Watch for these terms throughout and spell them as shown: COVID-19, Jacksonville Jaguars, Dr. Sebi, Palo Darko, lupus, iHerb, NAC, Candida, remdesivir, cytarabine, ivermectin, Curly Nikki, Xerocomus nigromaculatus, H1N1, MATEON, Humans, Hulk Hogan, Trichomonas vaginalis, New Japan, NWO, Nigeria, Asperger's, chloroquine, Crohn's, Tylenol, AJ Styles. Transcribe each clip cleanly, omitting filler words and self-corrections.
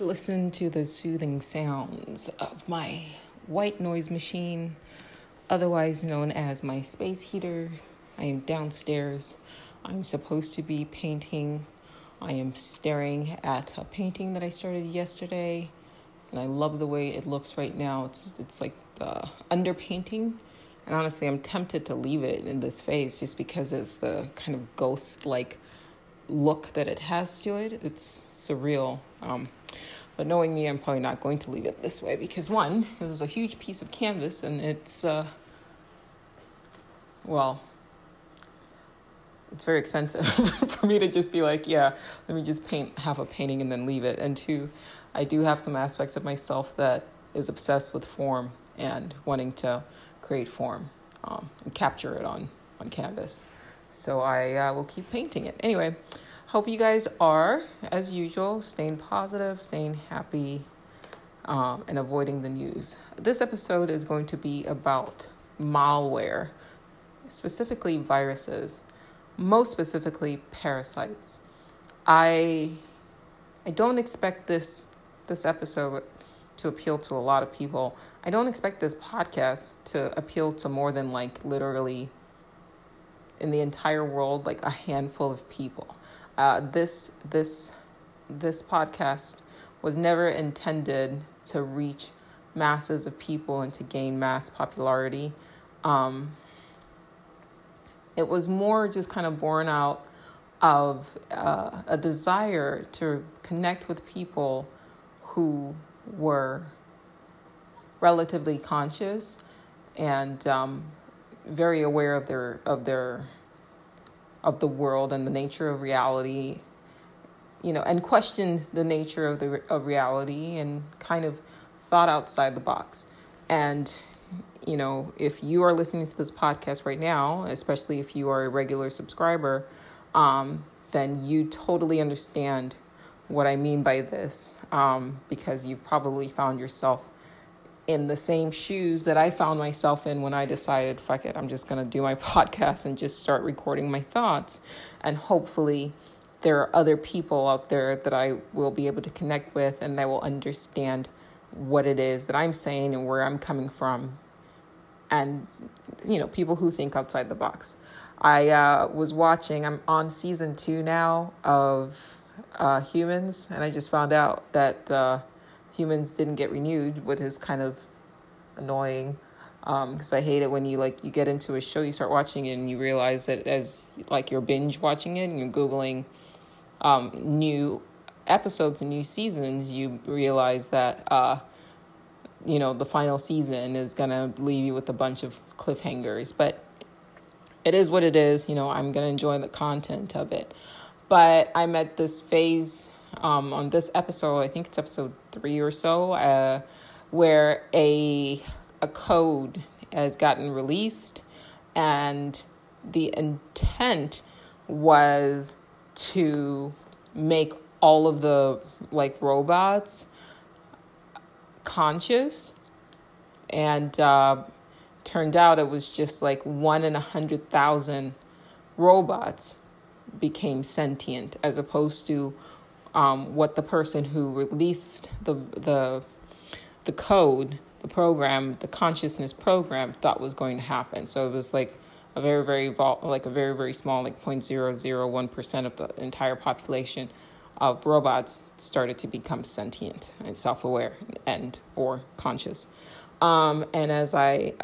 Listen to the soothing sounds of my white noise machine, otherwise known as my space heater. I am downstairs. I'm supposed to be painting. I am staring at a painting that I started yesterday, and I love the way it looks right now. It's like the underpainting, and honestly, I'm tempted to leave it in this phase just because of the kind of ghost-like look that it has to it. It's surreal. But knowing me, I'm probably not going to leave it this way because, one, this is a huge piece of canvas, and it's very expensive for me to just be like, yeah, let me just paint half a painting and then leave it. And two, I do have some aspects of myself that is obsessed with form and wanting to create form and capture it on canvas. So I will keep painting it. Anyway, hope you guys are, as usual, staying positive, staying happy, and avoiding the news. This episode is going to be about malware, specifically viruses, most specifically parasites. I don't expect this episode to appeal to a lot of people. I don't expect this podcast to appeal to more than like literally in the entire world, like a handful of people. This podcast was never intended to reach masses of people and to gain mass popularity. It was more just kind of born out of a desire to connect with people who were relatively conscious and very aware of the world and the nature of reality, you know, and questioned the nature of reality and kind of thought outside the box. And, you know, if you are listening to this podcast right now, especially if you are a regular subscriber, then you totally understand what I mean by this, because you've probably found yourself in the same shoes that I found myself in when I decided, fuck it, I'm just going to do my podcast and just start recording my thoughts. And hopefully there are other people out there that I will be able to connect with and that will understand what it is that I'm saying and where I'm coming from. And, you know, people who think outside the box. I'm on season 2 now of Humans, and I just found out that Humans didn't get renewed, which is kind of annoying, because I hate it when you get into a show, you start watching it, and you realize that as like you're binge watching it, and you're Googling new episodes and new seasons, you realize that you know, the final season is gonna leave you with a bunch of cliffhangers. But it is what it is. You know, I'm gonna enjoy the content of it. But I'm at this phase on this episode, I think it's episode 3 or so, where a code has gotten released, and the intent was to make all of the like robots conscious, and turned out it was just like 1 in 100,000 robots became sentient, as opposed to what the person who released the code, the program, the consciousness program thought was going to happen. So it was like a very, very very small, like 0.001% of the entire population of robots started to become sentient and self-aware and or conscious. And as I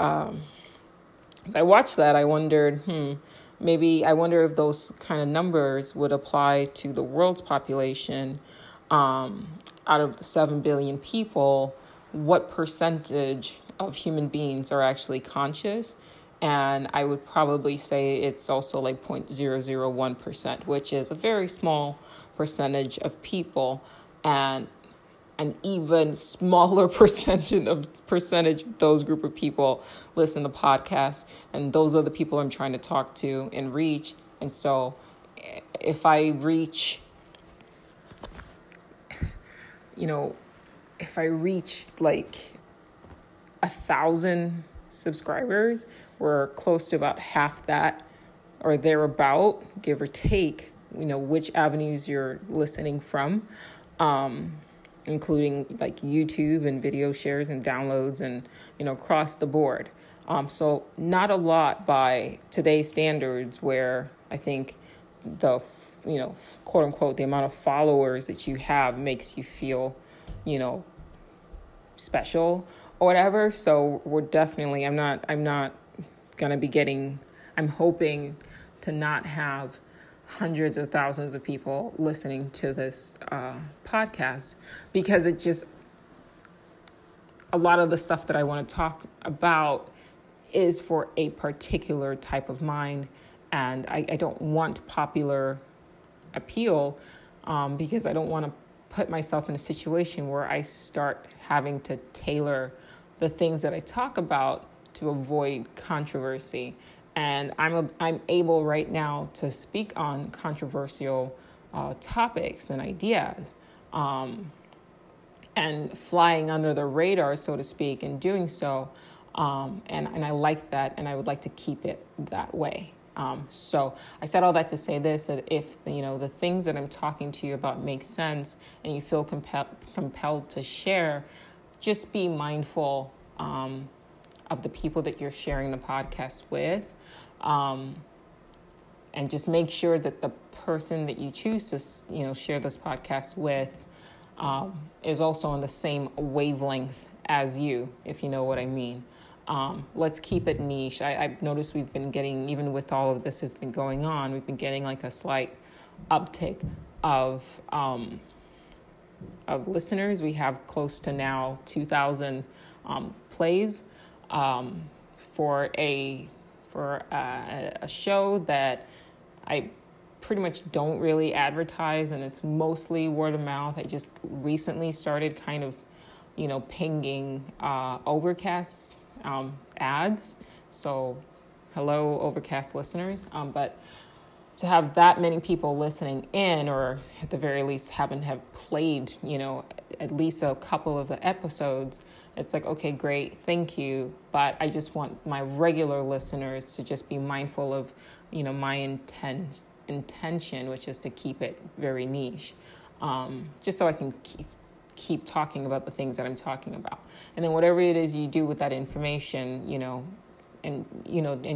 watched that, I wondered, maybe I wonder if those kind of numbers would apply to the world's population. Out of the 7 billion people, what percentage of human beings are actually conscious? And I would probably say it's also like 0.001%, which is a very small percentage of people, and an even smaller percentage of those group of people listen to podcasts, and those are the people I'm trying to talk to and reach. And so if I reach, you know, if I reach like 1,000 subscribers, we're close to about half that or thereabout, give or take, you know, which avenues you're listening from. including like YouTube and video shares and downloads and, you know, across the board. So not a lot by today's standards, where I think the, you know, quote unquote, the amount of followers that you have makes you feel, you know, special or whatever. So we're definitely, I'm not going to be getting, I'm hoping to not have hundreds of thousands of people listening to this podcast, because it just, a lot of the stuff that I want to talk about is for a particular type of mind. And I don't want popular appeal because I don't want to put myself in a situation where I start having to tailor the things that I talk about to avoid controversy. And I'm able right now to speak on controversial topics and ideas and flying under the radar, so to speak, and doing so. And I like that, and I would like to keep it that way. So I said all that to say this, that if, you know, the things that I'm talking to you about make sense and you feel compelled to share, just be mindful of the people that you're sharing the podcast with. And just make sure that the person that you choose to, you know, share this podcast with is also on the same wavelength as you, if you know what I mean. Let's keep it niche. I've noticed we've been getting, even with all of this has been going on, we've been getting like a slight uptick of listeners. We have close to now 2,000 plays for a show that I pretty much don't really advertise, and it's mostly word of mouth. I just recently started kind of, you know, pinging Overcast ads. So hello, Overcast listeners. But to have that many people listening in, or at the very least have played, you know, at least a couple of the episodes, it's like, okay, great, thank you. But I just want my regular listeners to just be mindful of, you know, my intention, which is to keep it very niche, just so I can keep talking about the things that I'm talking about. And then whatever it is you do with that information, and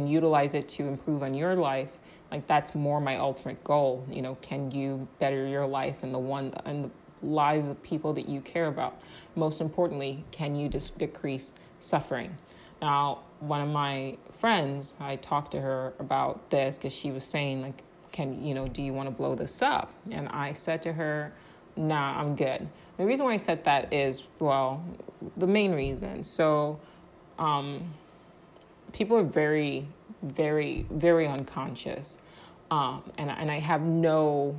utilize it to improve on your life, like that's more my ultimate goal. You know, can you better your life and the lives of people that you care about? Most importantly, can you just decrease suffering? Now, one of my friends, I talked to her about this because she was saying, like, do you want to blow this up? And I said to her, nah, I'm good. The reason why I said that is, well, the main reason. So people are very, very, very unconscious. And I have no,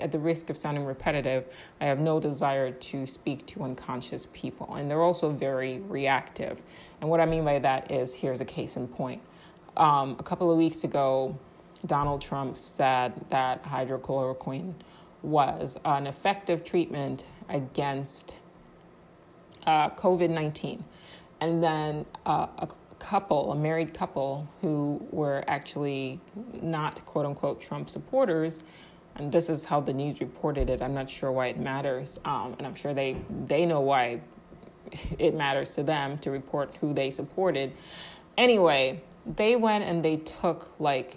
at the risk of sounding repetitive, I have no desire to speak to unconscious people. And they're also very reactive. And what I mean by that is, here's a case in point. A couple of weeks ago, Donald Trump said that hydroxychloroquine was an effective treatment against COVID-19. And then a married couple who were actually not, quote unquote, Trump supporters, and this is how the news reported it, I'm not sure why it matters, and I'm sure they know why it matters to them to report who they supported. Anyway, they went and they took like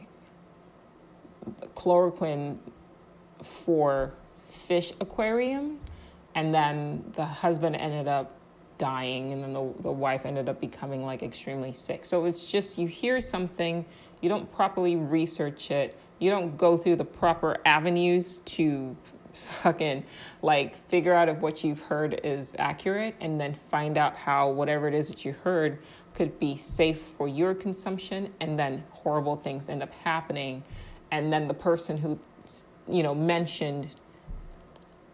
chloroquine for fish aquarium, and then the husband ended up dying, and then the wife ended up becoming like extremely sick. So it's just, you hear something, you don't properly research it, you don't go through the proper avenues to fucking like figure out if what you've heard is accurate, and then find out how whatever it is that you heard could be safe for your consumption, and then horrible things end up happening. And then the person who, you know, mentioned,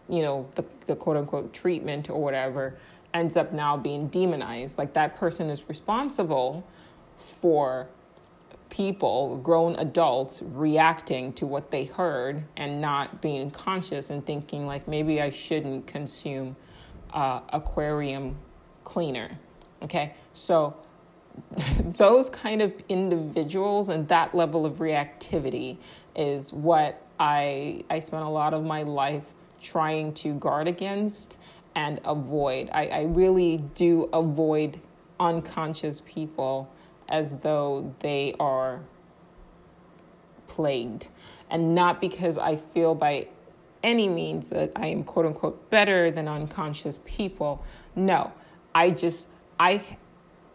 you know, the quote unquote treatment or whatever ends up now being demonized. Like that person is responsible for people, grown adults, reacting to what they heard and not being conscious and thinking like, maybe I shouldn't consume aquarium cleaner. Okay, so those kind of individuals and that level of reactivity is what I spent a lot of my life trying to guard against, and avoid. I really do avoid unconscious people as though they are plagued. And not because I feel by any means that I am quote unquote better than unconscious people. No, I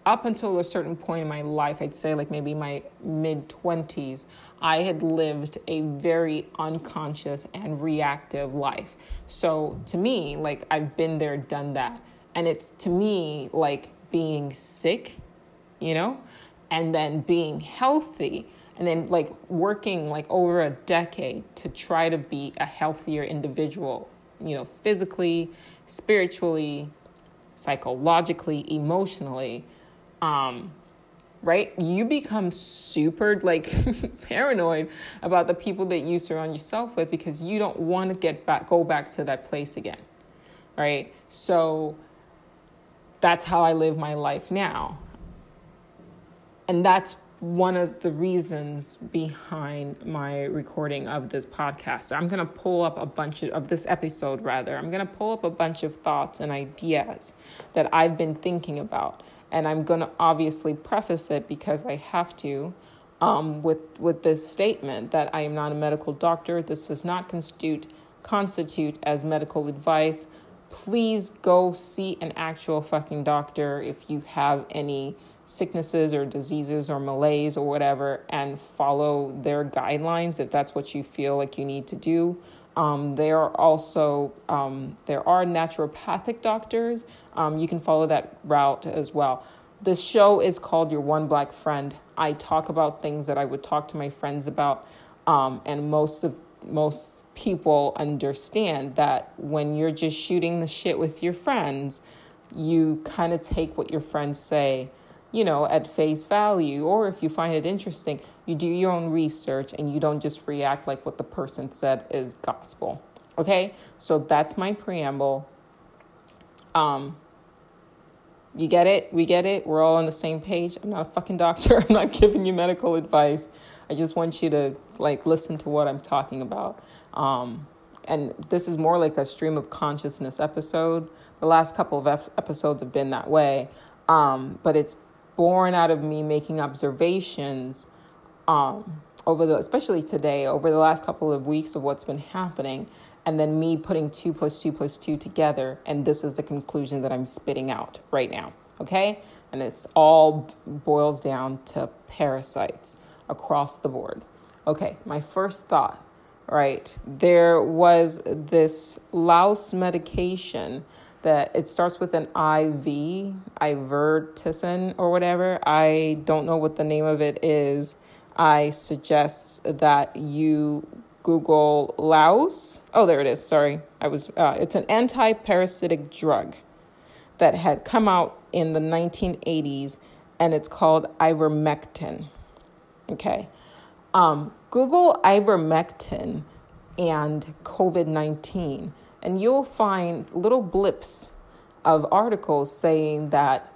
up until a certain point in my life, I'd say like maybe my mid-20s, I had lived a very unconscious and reactive life. So to me, like I've been there, done that. And it's to me like being sick, you know, and then being healthy, and then like working like over a decade to try to be a healthier individual, you know, physically, spiritually, psychologically, emotionally, right? You become super like paranoid about the people that you surround yourself with because you don't want to go back to that place again, right? So that's how I live my life now. And that's one of the reasons behind my recording of this podcast. I'm going to pull up I'm going to pull up a bunch of thoughts and ideas that I've been thinking about. And I'm going to obviously preface it because I have to with this statement that I am not a medical doctor. This does not constitute as medical advice. Please go see an actual fucking doctor if you have any sicknesses or diseases or malaise or whatever, and follow their guidelines if that's what you feel like you need to do. There are naturopathic doctors. You can follow that route as well. This show is called Your One Black Friend. I talk about things that I would talk to my friends about, and most people understand that when you're just shooting the shit with your friends, you kind of take what your friends say, you know, at face value, or if you find it interesting, you do your own research and you don't just react like what the person said is gospel. Okay, so that's my preamble. You get it? We get it? We're all on the same page. I'm not a fucking doctor. I'm not giving you medical advice. I just want you to like listen to what I'm talking about. And this is more like a stream of consciousness episode. The last couple of episodes have been that way. But it's born out of me making observations especially today, over the last couple of weeks of what's been happening, and then me putting 2 + 2 + 2 together, and this is the conclusion that I'm spitting out right now, okay? And it's all boils down to parasites across the board. Okay, my first thought, right? There was this louse medication that it starts with an IV, ivermectin or whatever. I don't know what the name of it is. I suggest that you Google louse. Oh, there it is. Sorry. It's an anti-parasitic drug that had come out in the 1980s, and it's called ivermectin. Okay. Google ivermectin and COVID-19, and you'll find little blips of articles saying that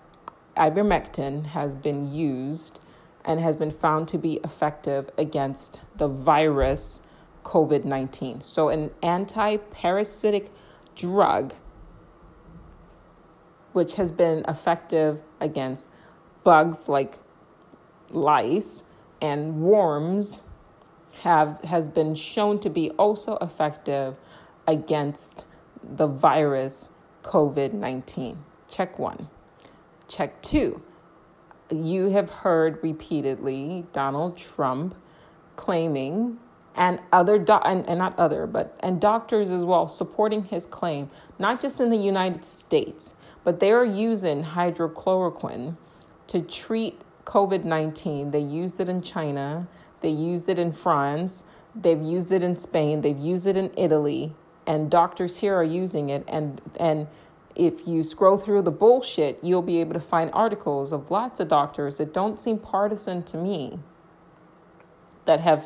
ivermectin has been used and has been found to be effective against the virus COVID-19. So an anti-parasitic drug, which has been effective against bugs like lice and worms, has been shown to be also effective against the virus COVID-19. Check one. Check two. You have heard repeatedly Donald Trump claiming, and doctors as well supporting his claim, not just in the United States, but they are using hydroxychloroquine to treat COVID-19. They used it in China. They used it in France. They've used it in Spain. They've used it in Italy. And doctors here are using it. And if you scroll through the bullshit, you'll be able to find articles of lots of doctors that don't seem partisan to me that have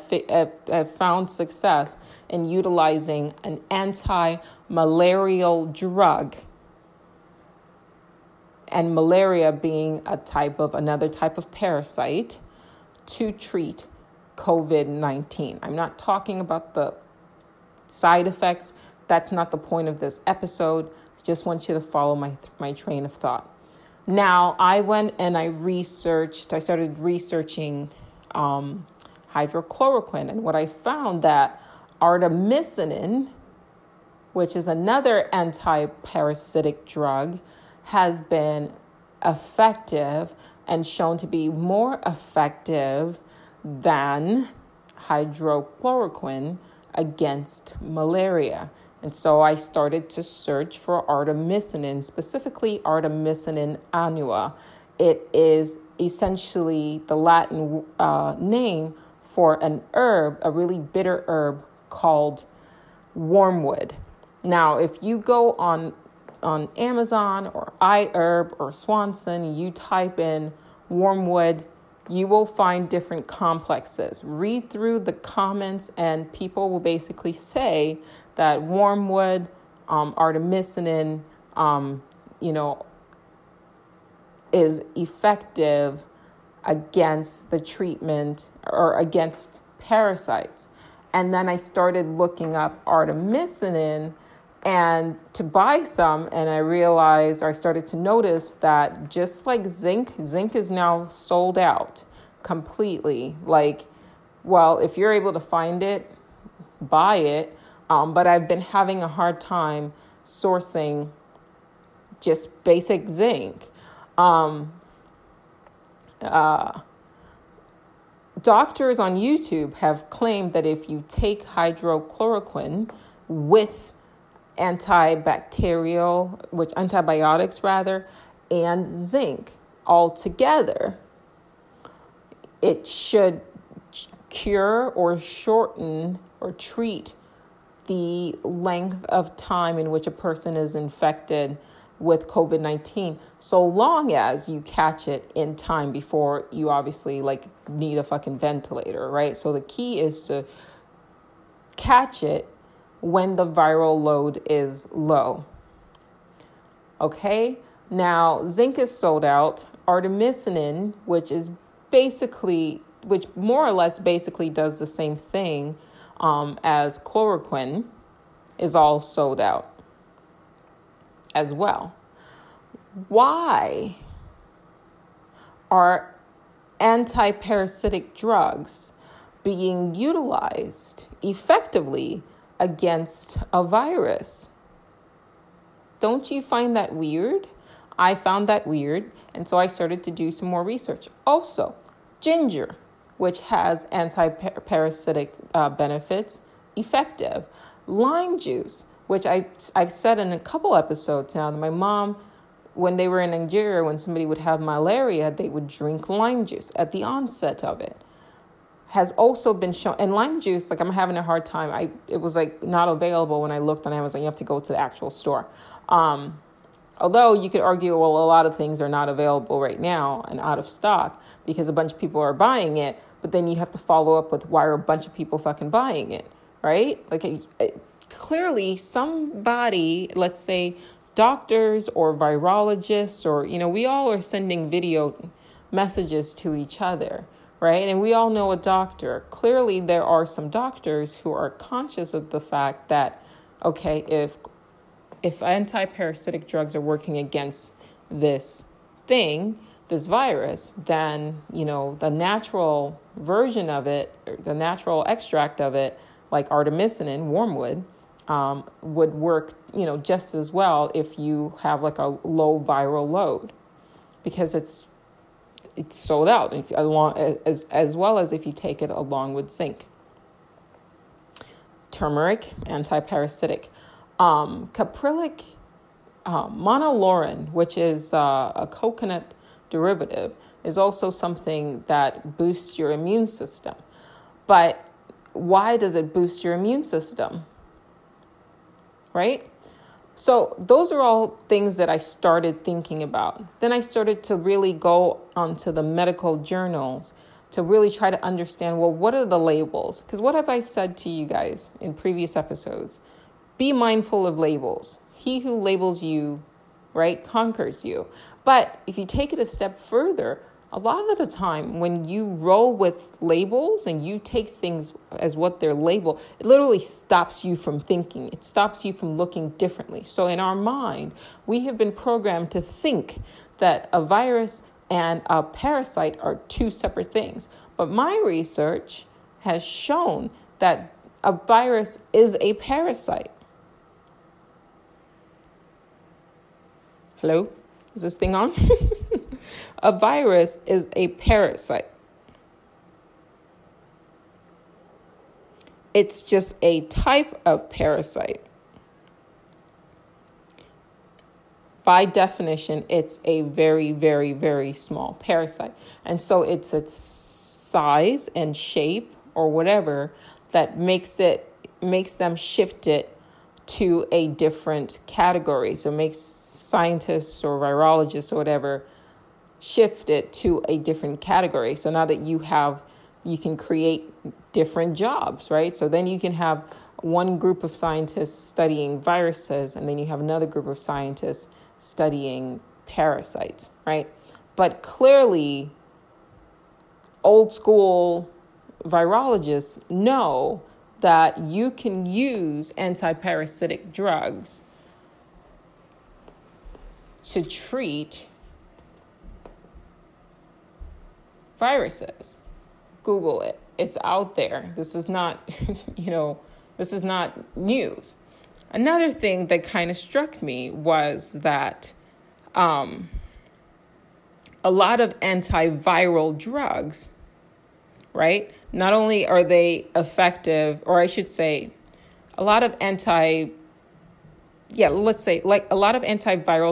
found success in utilizing an anti-malarial drug. And malaria being another type of parasite to treat COVID-19. I'm not talking about the side effects. That's not the point of this episode. I just want you to follow my train of thought. Now, I went and I started researching hydrochloroquine, and what I found that artemisinin, which is another anti-parasitic drug, has been effective and shown to be more effective than hydrochloroquine against malaria. And so I started to search for artemisinin, specifically artemisinin annua. It is essentially the Latin name for an herb, a really bitter herb called wormwood. Now, if you go on Amazon or iHerb or Swanson, you type in wormwood, you will find different complexes. Read through the comments and people will basically say that wormwood, artemisinin, is effective against the treatment or against parasites. And then I started looking up artemisinin and to buy some, and I started to notice that just like zinc is now sold out completely. Like, well, if you're able to find it, buy it. But I've been having a hard time sourcing just basic zinc. Doctors on YouTube have claimed that if you take hydrochloroquine with antibiotics, and zinc all together, it should cure or shorten or treat the length of time in which a person is infected with COVID-19, so long as you catch it in time before you obviously need a fucking ventilator, right? So the key is to catch it when the viral load is low. Okay, now zinc is sold out. Artemisinin, which more or less basically does the same thing as chloroquine, is all sold out as well. Why are anti-parasitic drugs being utilized effectively against a virus? Don't you find that weird? I found that weird, and so I started to do some more research. Also, ginger, which has anti-parasitic benefits, effective. Lime juice, which I've said in a couple episodes now, that my mom, when they were in Nigeria, when somebody would have malaria, they would drink lime juice at the onset of it. Has also been shown, and lime juice, I'm having a hard time. It was not available when I looked on Amazon. You have to go to the actual store. Although you could argue, well, a lot of things are not available right now and out of stock because a bunch of people are buying it, but then you have to follow up with why are a bunch of people fucking buying it, right? Clearly somebody, let's say doctors or virologists or, we all are sending video messages to each other, right? And we all know a doctor. Clearly, there are some doctors who are conscious of the fact that, okay, if anti-parasitic drugs are working against this thing, this virus, then, the natural version of it, or the natural extract of it, like artemisinin, wormwood, would work, just as well if you have a low viral load, because it's sold out, as well as if you take it along with zinc. Turmeric, anti-parasitic. Caprylic monolaurin, which is a coconut derivative, is also something that boosts your immune system. But why does it boost your immune system? Right? So those are all things that I started thinking about. Then I started to really go onto the medical journals to really try to understand, well, what are the labels? Because what have I said to you guys in previous episodes? Be mindful of labels. He who labels you, right, conquers you. But if you take it a step further, a lot of the time when you roll with labels and you take things as what they're labeled, it literally stops you from thinking. It stops you from looking differently. So in our mind, we have been programmed to think that a virus and a parasite are two separate things. But my research has shown that a virus is a parasite. Hello? Is this thing on? A virus is a parasite. It's just a type of parasite. By definition, it's a very, very, very small parasite. And so it's its size and shape or whatever that makes them shift it to a different category. So it makes scientists or virologists or whatever shift it to a different category. So now that you can create different jobs, right? So then you can have one group of scientists studying viruses, and then you have another group of scientists studying parasites, right? But clearly, old school virologists know that you can use antiparasitic drugs to treat viruses. Google it. It's out there. This is not, this is not news. Another thing that kind of struck me was that a lot of antiviral drugs, right? Not only are they effective, or I should say, a lot of antiviral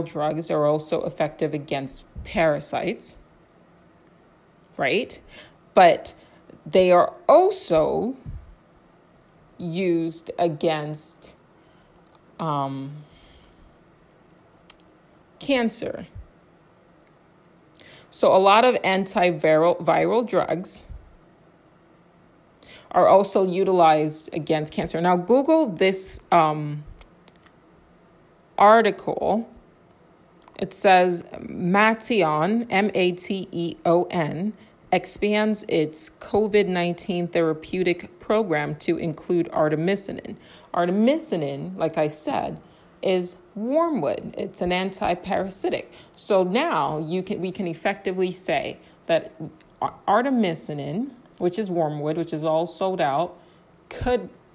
drugs are also effective against parasites, right? But they are also used against cancer. So a lot of antiviral drugs are also utilized against cancer. Now, Google this article. It says MATEON, MATEON, expands its COVID-19 therapeutic program to include artemisinin. Artemisinin, like I said, is wormwood. It's an antiparasitic. So now we can effectively say that artemisinin, which is wormwood, which is all sold out,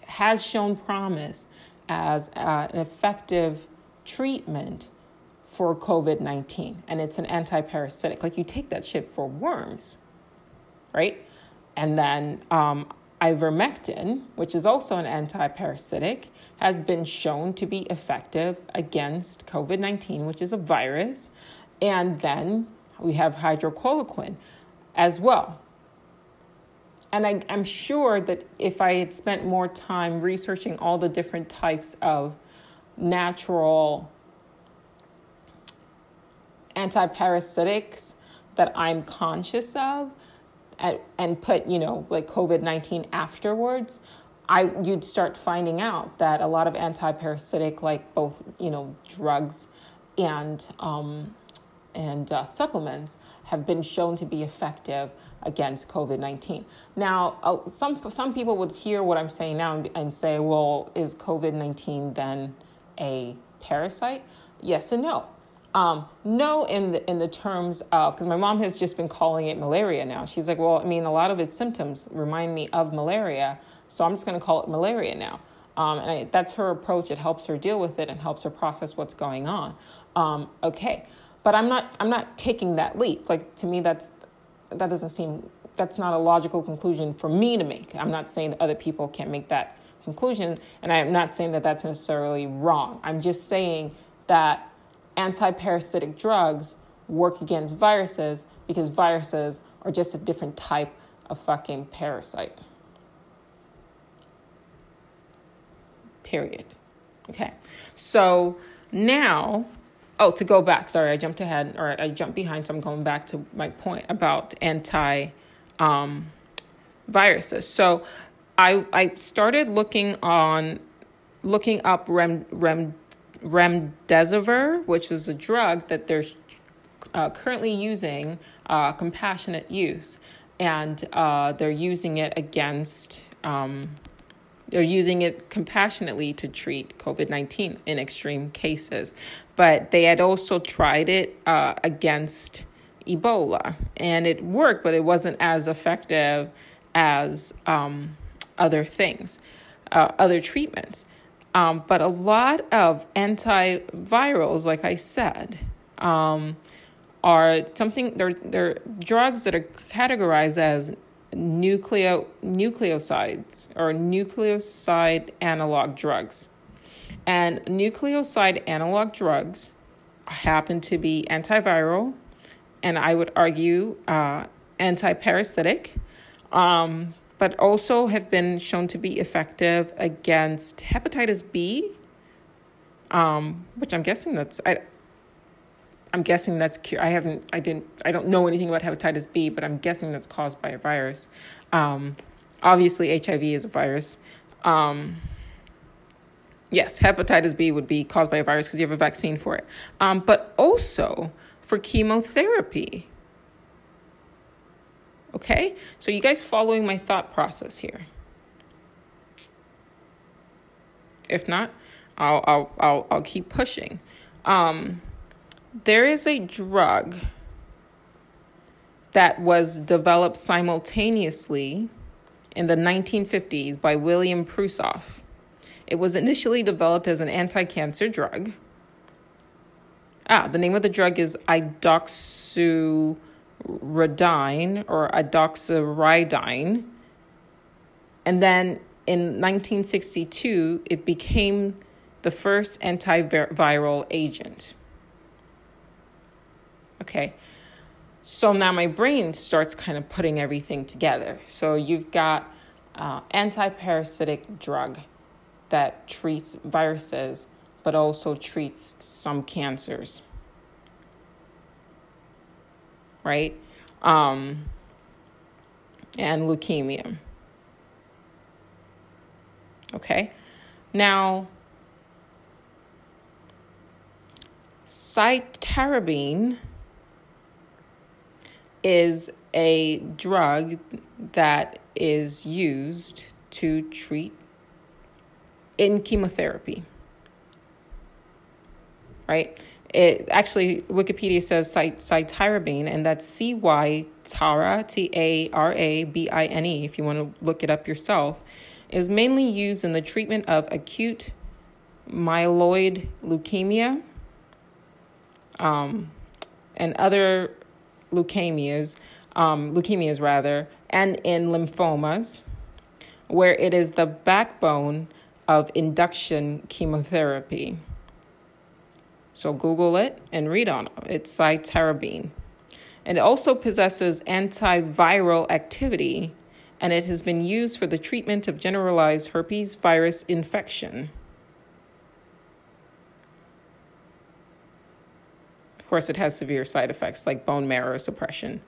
has shown promise as an effective treatment for COVID-19. And it's an antiparasitic. Like, you take that shit for worms, right? And then ivermectin, which is also an antiparasitic, has been shown to be effective against COVID-19, which is a virus. And then we have hydroxychloroquine as well. And I'm sure that if I had spent more time researching all the different types of natural antiparasitics that I'm conscious of and put, like COVID-19 afterwards, you'd start finding out that a lot of antiparasitic, like both, drugs and supplements have been shown to be effective against COVID-19. Now, some people would hear what I'm saying now and say, well, is COVID-19 then a parasite? Yes and no. No in the terms of, because my mom has just been calling it malaria now. She's like, well, a lot of its symptoms remind me of malaria, so I'm just going to call it malaria now. And that's her approach. It helps her deal with it and helps her process what's going on. Okay. But I'm not taking that leap. Like, to me, that's not a logical conclusion for me to make. I'm not saying that other people can't make that conclusion, and I'm not saying that that's necessarily wrong. I'm just saying that antiparasitic drugs work against viruses because viruses are just a different type of fucking parasite. Period. Okay. So now... Oh, to go back. Sorry, I jumped behind. So I'm going back to my point about viruses. So I started looking up remdesivir, which is a drug that they're currently using compassionate use, and they're using it against, they're using it compassionately to treat COVID-19 in extreme cases. But they had also tried it against Ebola, and it worked, but it wasn't as effective as other things, other treatments. But a lot of antivirals, like I said, are something, they're drugs that are categorized as nucleosides or nucleoside analog drugs. And nucleoside analog drugs happen to be antiviral, and I would argue antiparasitic, but also have been shown to be effective against hepatitis B, which I'm guessing that's, I'm guessing that's I haven't, I don't know anything about hepatitis B, but I'm guessing that's caused by a virus. Obviously HIV is a virus. Yes, hepatitis B would be caused by a virus because you have a vaccine for it. But also for chemotherapy. Okay? So you guys following my thought process here? If not, I'll keep pushing. There is a drug that was developed simultaneously in the 1950s by William Prusoff. It was initially developed as an anti-cancer drug. The name of the drug is idoxuridine or idoxuridine. And then in 1962, it became the first antiviral agent. Okay, so now my brain starts kind of putting everything together. So you've got antiparasitic drug that treats viruses, but also treats some cancers, right? And leukemia. Okay, now cytarabine is a drug that is used to treat in chemotherapy, right? It actually, Wikipedia says cytarabine, and that's C-Y-Tara, T-A-R-A-B-I-N-E, if you want to look it up yourself, is mainly used in the treatment of acute myeloid leukemia and other leukemias, and in lymphomas, where it is the backbone of induction chemotherapy. So Google it and read on it. It's cytarabine. And it also possesses antiviral activity, and it has been used for the treatment of generalized herpes virus infection. Of course, it has severe side effects like bone marrow suppression,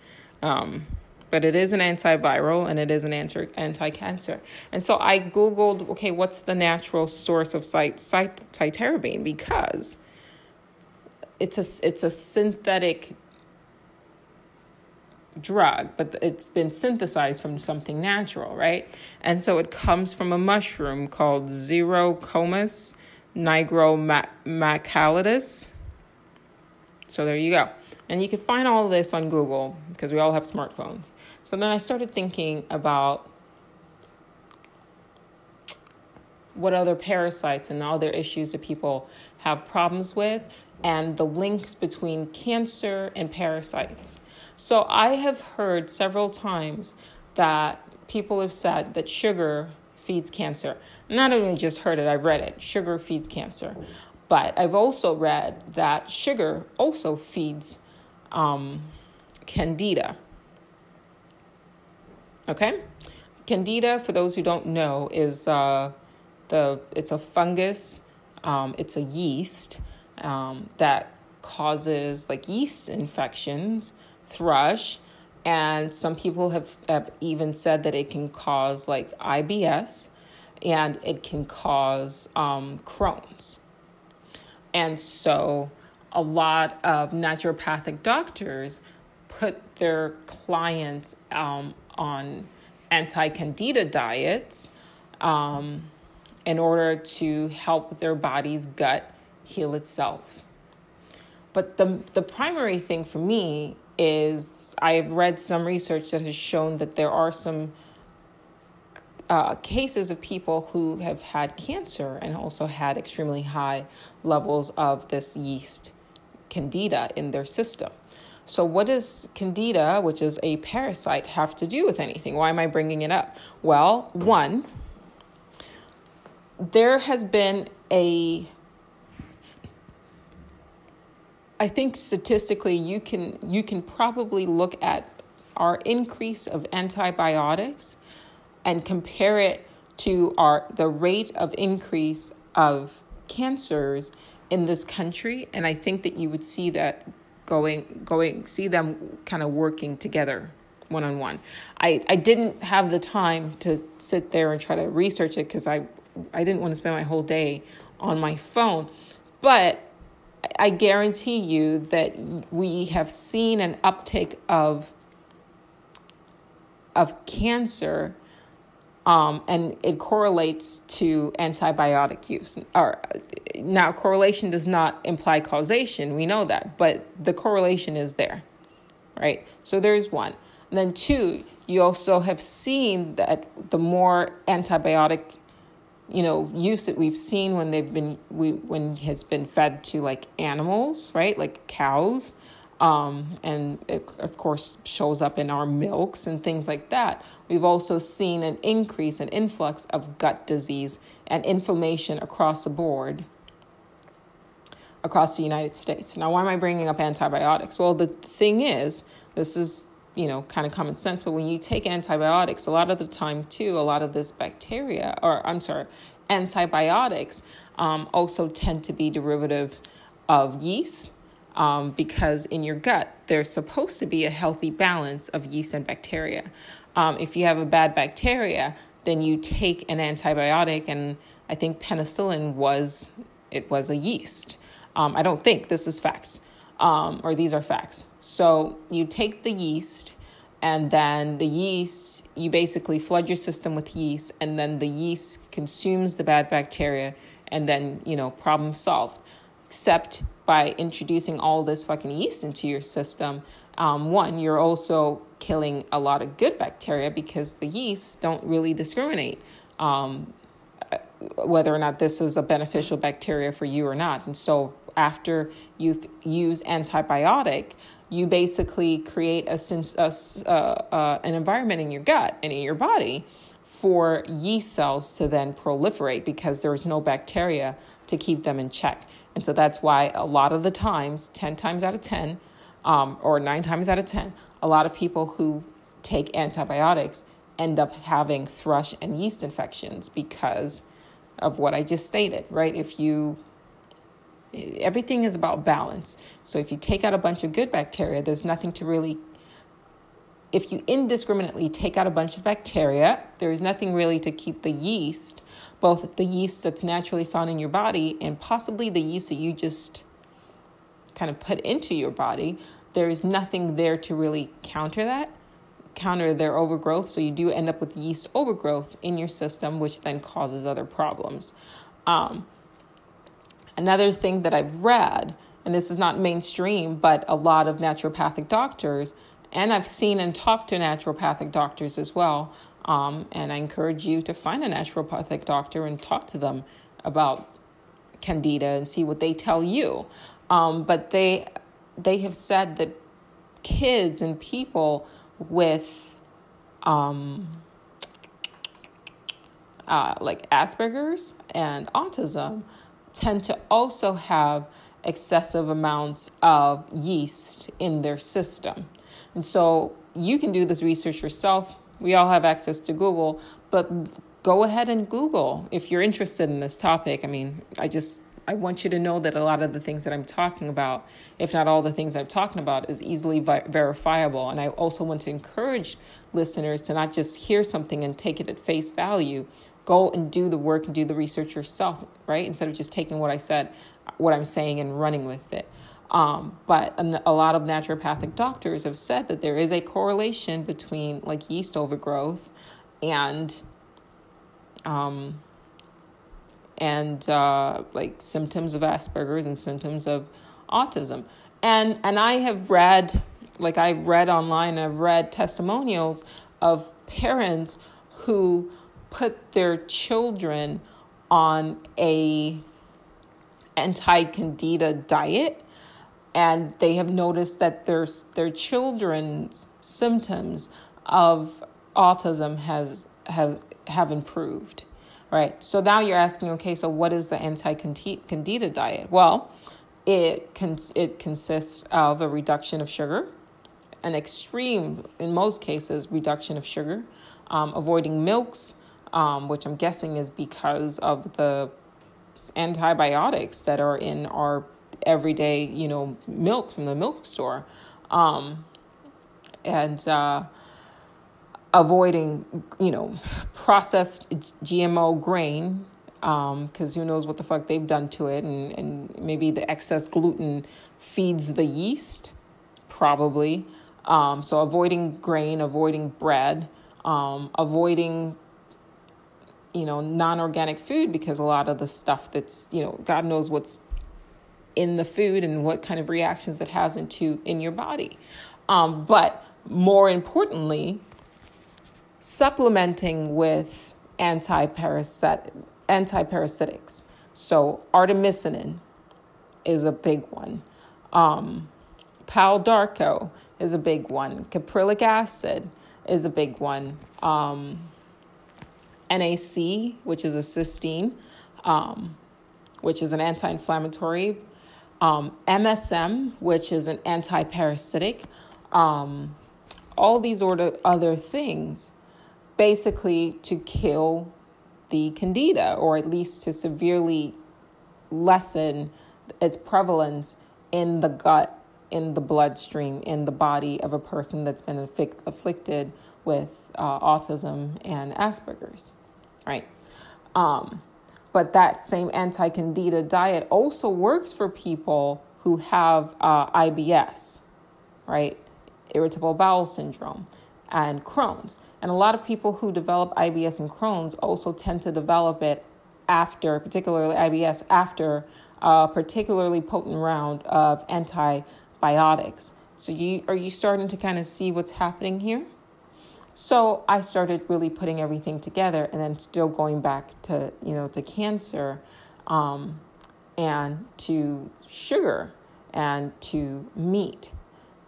but it is an antiviral and it is an anti-cancer. And so I Googled, okay, what's the natural source of cytarabine? Because it's a synthetic drug, but it's been synthesized from something natural, right? And so it comes from a mushroom called Xerocomus nigromaculatus. So there you go. And you can find all this on Google because we all have smartphones. So then I started thinking about what other parasites and other issues that people have problems with and the links between cancer and parasites. So I have heard several times that people have said that sugar feeds cancer. Not only just heard it, I've read it. Sugar feeds cancer. But I've also read that sugar also feeds candida. Okay? Candida, for those who don't know, is it's a fungus. It's a yeast that causes like yeast infections, thrush, and some people have even said that it can cause like IBS, and it can cause Crohn's. And so a lot of naturopathic doctors put their clients on anti-candida diets in order to help their body's gut heal itself. But the primary thing for me is I've read some research that has shown that there are some cases of people who have had cancer and also had extremely high levels of this yeast candida in their system. So what does candida, which is a parasite, have to do with anything? Why am I bringing it up? Well, one, there has been I think statistically you can probably look at our increase of antibiotics and compare it to the rate of increase of cancers in this country, and I think that you would see that see them kind of working together one-on-one. I didn't have the time to sit there and try to research it because I didn't want to spend my whole day on my phone, but I guarantee you that we have seen an uptick of cancer, and it correlates to antibiotic use. Now, correlation does not imply causation. We know that, but the correlation is there, right? So there's one. And then two, you also have seen that the more antibiotic use that we've seen when when it's been fed to like animals, right? Like cows. And it of course shows up in our milks and things like that. We've also seen an increase and influx of gut disease and inflammation across the board, across the United States. Now, why am I bringing up antibiotics? Well, the thing is, this is, kind of common sense, but when you take antibiotics, a lot of the time too, a lot of this antibiotics also tend to be derivative of yeast, because in your gut, there's supposed to be a healthy balance of yeast and bacteria. If you have a bad bacteria, then you take an antibiotic, and I think penicillin was a yeast. I don't think this is facts. Or these are facts. So you take the yeast, and then the yeast, you basically flood your system with yeast, and then the yeast consumes the bad bacteria, and then, problem solved. Except by introducing all this fucking yeast into your system, one, you're also killing a lot of good bacteria because the yeast don't really discriminate whether or not this is a beneficial bacteria for you or not. And so after you've used antibiotic, you basically create an environment in your gut and in your body for yeast cells to then proliferate because there's no bacteria to keep them in check. And so that's why a lot of the times, 10 times out of 10, or 9 times out of 10, a lot of people who take antibiotics end up having thrush and yeast infections because of what I just stated, right? Everything is about balance. So if you take out a bunch of good bacteria, if you indiscriminately take out a bunch of bacteria, there is nothing really to keep the yeast, both the yeast that's naturally found in your body and possibly the yeast that you just kind of put into your body. There is nothing there to really counter their overgrowth. So you do end up with yeast overgrowth in your system, which then causes other problems. Another thing that I've read, and this is not mainstream, but a lot of naturopathic doctors, and I've seen and talked to naturopathic doctors as well, and I encourage you to find a naturopathic doctor and talk to them about candida and see what they tell you. But they have said that kids and people with like Asperger's and autism tend to also have excessive amounts of yeast in their system. And so you can do this research yourself. We all have access to Google, but go ahead and Google if you're interested in this topic. I mean, I want you to know that a lot of the things that I'm talking about, if not all the things I'm talking about, is easily verifiable. And I also want to encourage listeners to not just hear something and take it at face value, go and do the work and do the research yourself, right? Instead of just taking what I said, what I'm saying, and running with it. But a lot of naturopathic doctors have said that there is a correlation between like yeast overgrowth and like symptoms of Asperger's and symptoms of autism. And I have read, like I've read online, I've read testimonials of parents who put their children on a anti-candida diet, and they have noticed that their children's symptoms of autism have improved, right? So now you're asking, okay, so what is the anti-candida diet? Well, it consists of a reduction of sugar, an extreme, in most cases, reduction of sugar, avoiding milks, which I'm guessing is because of the antibiotics that are in our everyday, you know, milk from the milk store, and avoiding, you know, processed GMO grain, because who knows what the fuck they've done to it, and maybe the excess gluten feeds the yeast, probably. So avoiding grain, avoiding bread, avoiding, you know, non-organic food, because a lot of the stuff that's, you know, God knows what's in the food and what kind of reactions it has in your body. But more importantly, supplementing with antiparasitics. So artemisinin is a big one. Palo Darko is a big one. Caprylic acid is a big one. NAC, which is a cysteine, which is an anti-inflammatory. MSM, which is an anti-parasitic. All these other things, basically to kill the candida, or at least to severely lessen its prevalence in the gut, in the bloodstream, in the body of a person that's been afflicted with autism and Asperger's, right? But that same anti-candida diet also works for people who have IBS, right? Irritable bowel syndrome and Crohn's. And a lot of people who develop IBS and Crohn's also tend to develop it after, particularly IBS, after a particularly potent round of antibiotics. So are you starting to kind of see what's happening here? So I started really putting everything together, and then still going back to, you know, to cancer, and to sugar and to meat,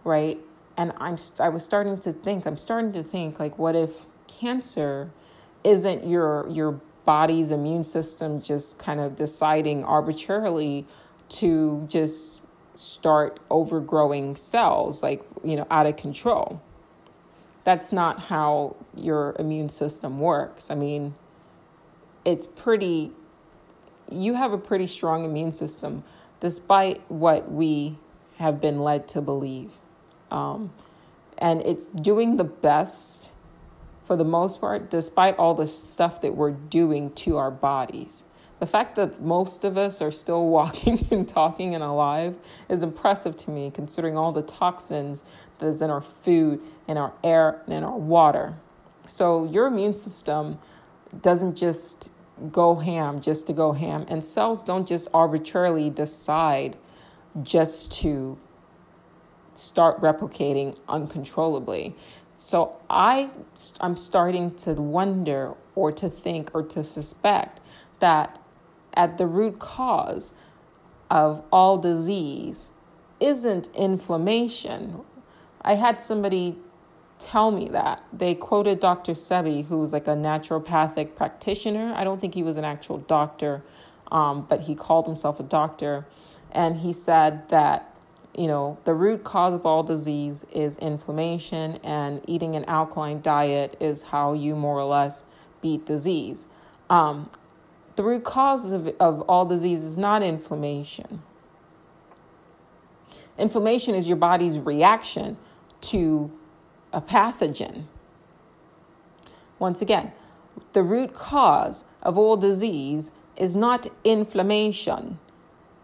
right? And I'm starting to think like, what if cancer isn't your body's immune system just kind of deciding arbitrarily to just start overgrowing cells, like, you know, out of control? That's not how your immune system works. I mean, you have a pretty strong immune system, despite what we have been led to believe. And it's doing the best for the most part, despite all the stuff that we're doing to our bodies. The fact that most of us are still walking and talking and alive is impressive to me, considering all the toxins that is in our food, in our air, and in our water. So your immune system doesn't just go ham just to go ham, and cells don't just arbitrarily decide just to start replicating uncontrollably. So I'm starting to wonder, or to think, or to suspect that at the root cause of all disease isn't inflammation. I had somebody tell me that. They quoted Dr. Sebi, who was like a naturopathic practitioner. I don't think he was an actual doctor, but he called himself a doctor. And he said that, you know, the root cause of all disease is inflammation, and eating an alkaline diet is how you more or less beat disease. The root cause of all disease is not inflammation. Inflammation is your body's reaction to a pathogen. Once again, the root cause of all disease is not inflammation.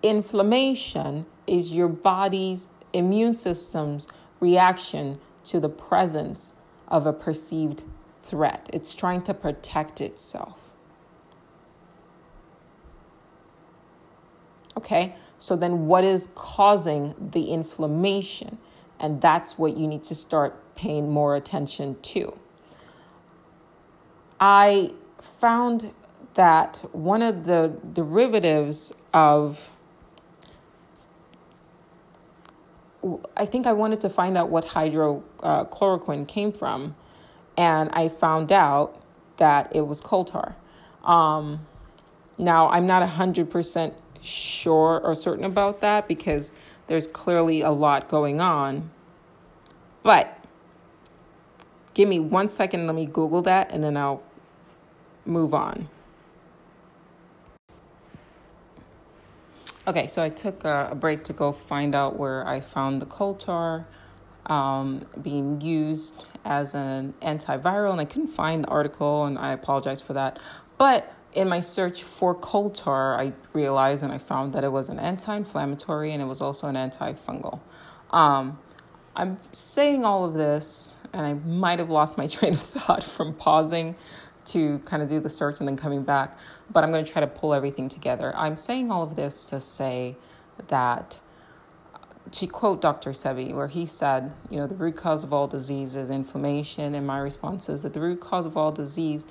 Inflammation is your body's immune system's reaction to the presence of a perceived threat. It's trying to protect itself. Okay, so then what is causing the inflammation? And that's what you need to start paying more attention to. I found that one of the derivatives of, I think I wanted to find out what hydrochloroquine came from, and I found out that it was coal tar. Now, I'm not 100% sure or certain about that because there's clearly a lot going on. But give me 1 second, let me Google that, and then I'll move on. Okay, so I took a break to go find out where I found the coal tar being used as an antiviral, and I couldn't find the article, and I apologize for that. But in my search for coal tar, I realized and I found that it was an anti-inflammatory and it was also an antifungal. I'm saying all of this, and I might have lost my train of thought from pausing to kind of do the search and then coming back, but I'm going to try to pull everything together. I'm saying all of this to say that, to quote Dr. Sebi, where he said, you know, the root cause of all disease is inflammation, and my response is that the root cause of all disease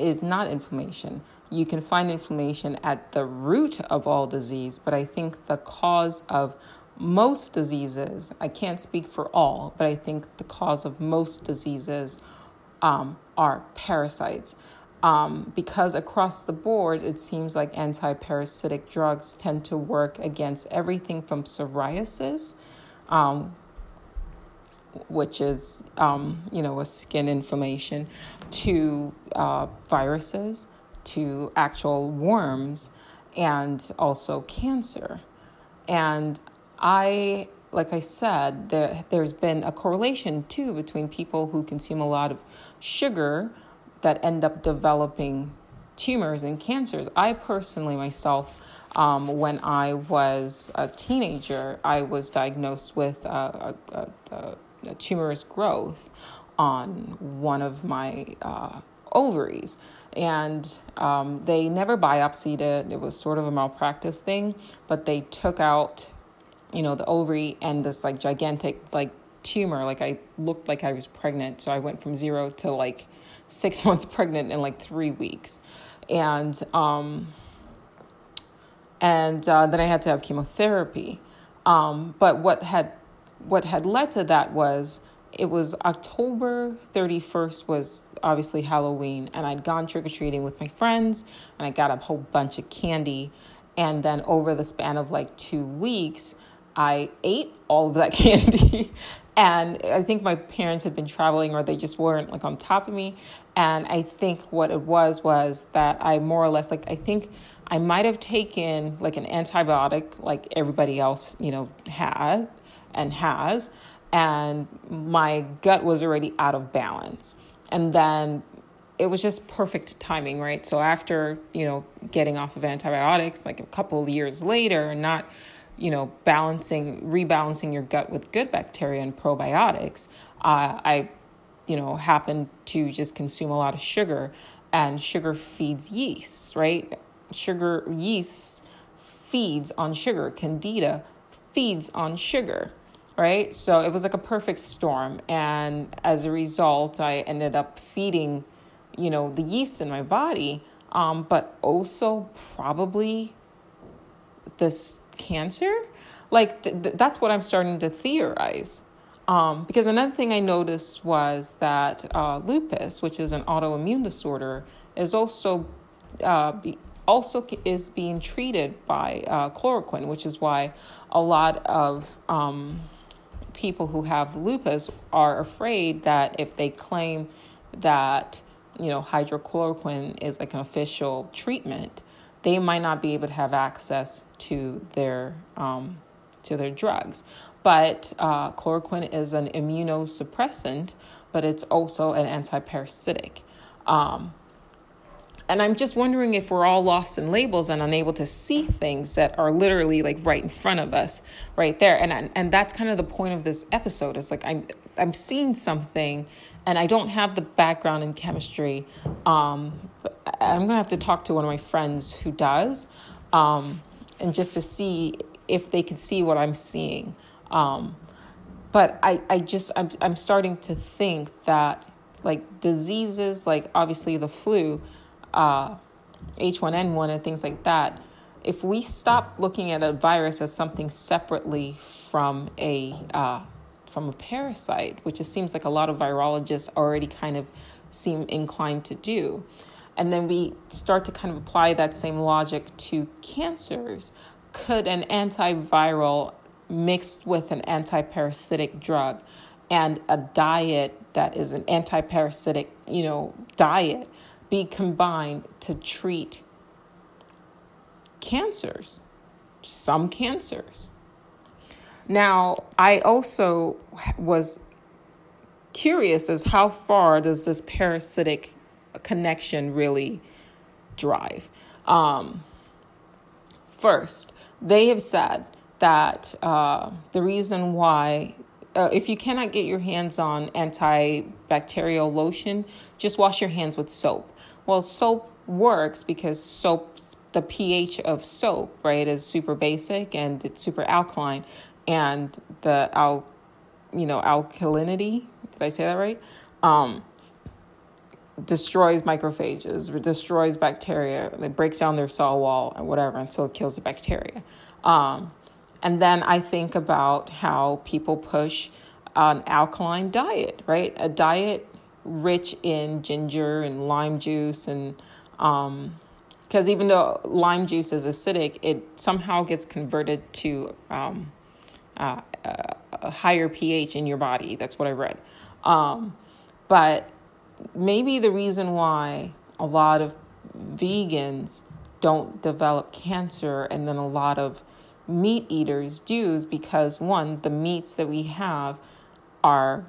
is not inflammation. You can find inflammation at the root of all disease, but I think the cause of most diseases, I can't speak for all, but I think the cause of most diseases are parasites. Because across the board, it seems like anti-parasitic drugs tend to work against everything from psoriasis, which is, a skin inflammation, to viruses, to actual worms, and also cancer. And I, like I said, there's been a correlation too between people who consume a lot of sugar that end up developing tumors and cancers. I personally myself, when I was a teenager, I was diagnosed with a tumorous growth on one of my ovaries, and they never biopsied it. It was sort of a malpractice thing, but they took out, the ovary and this gigantic tumor. I looked like I was pregnant, so I went from 0 to 6 months pregnant in 3 weeks, and then I had to have chemotherapy. But what had led to that was, it was October 31st was obviously Halloween, and I'd gone trick-or-treating with my friends, and I got a whole bunch of candy. And then over the span of 2 weeks, I ate all of that candy. And I think my parents had been traveling, or they just weren't on top of me. And I think what it was that I more or less, I think I might have taken an antibiotic everybody else, had and has. And my gut was already out of balance. And then it was just perfect timing, right? So after, getting off of antibiotics, a couple of years later, not, rebalancing your gut with good bacteria and probiotics, I, happened to just consume a lot of sugar, and sugar feeds yeast, right? Yeast feeds on sugar. Candida feeds on sugar, right? So it was a perfect storm. And as a result, I ended up feeding the yeast in my body, but also probably this cancer. That's what I'm starting to theorize. Because another thing I noticed was that lupus, which is an autoimmune disorder, is also being treated by chloroquine, which is why a lot of people who have lupus are afraid that if they claim that hydrochloroquine is an official treatment, they might not be able to have access to their drugs. But chloroquine is an immunosuppressant, but it's also an antiparasitic. And I'm just wondering if we're all lost in labels and unable to see things that are literally like right in front of us, right there. And that's kind of the point of this episode. It's like I'm seeing something, and I don't have the background in chemistry. But I'm gonna have to talk to one of my friends who does, and just to see if they can see what I'm seeing. But I'm starting to think that like diseases, like obviously the flu, H1N1 and things like that, if we stop looking at a virus as something separately from a parasite, which it seems like a lot of virologists already kind of seem inclined to do, and then we start to kind of apply that same logic to cancers, could an antiviral mixed with an antiparasitic drug and a diet that is an antiparasitic, diet be combined to treat cancers, some cancers? Now, I also was curious as how far does this parasitic connection really drive? First, they have said that the reason why, if you cannot get your hands on antibacterial lotion, just wash your hands with soap. Well, soap works because soap, the pH of soap, right, is super basic and it's super alkaline, and the alkalinity, did I say that right? Destroys microphages, destroys bacteria. It breaks down their cell wall and whatever until it kills the bacteria. And then I think about how people push an alkaline diet, right? A diet rich in ginger and lime juice, and because even though lime juice is acidic, it somehow gets converted to a higher pH in your body. That's what I read. But maybe the reason why a lot of vegans don't develop cancer and then a lot of meat eaters do is because, one, the meats that we have are,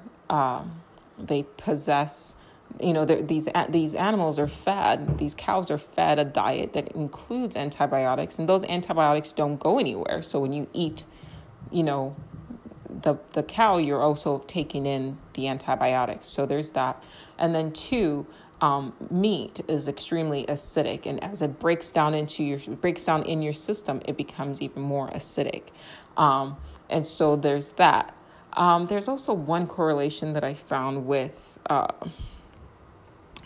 they possess, these animals are fed, these cows are fed a diet that includes antibiotics, and those antibiotics don't go anywhere. So when you eat, the cow, you're also taking in the antibiotics. So there's that. And then two, meat is extremely acidic, and as it breaks down in your system, it becomes even more acidic. And so there's that. There's also one correlation that I found with, I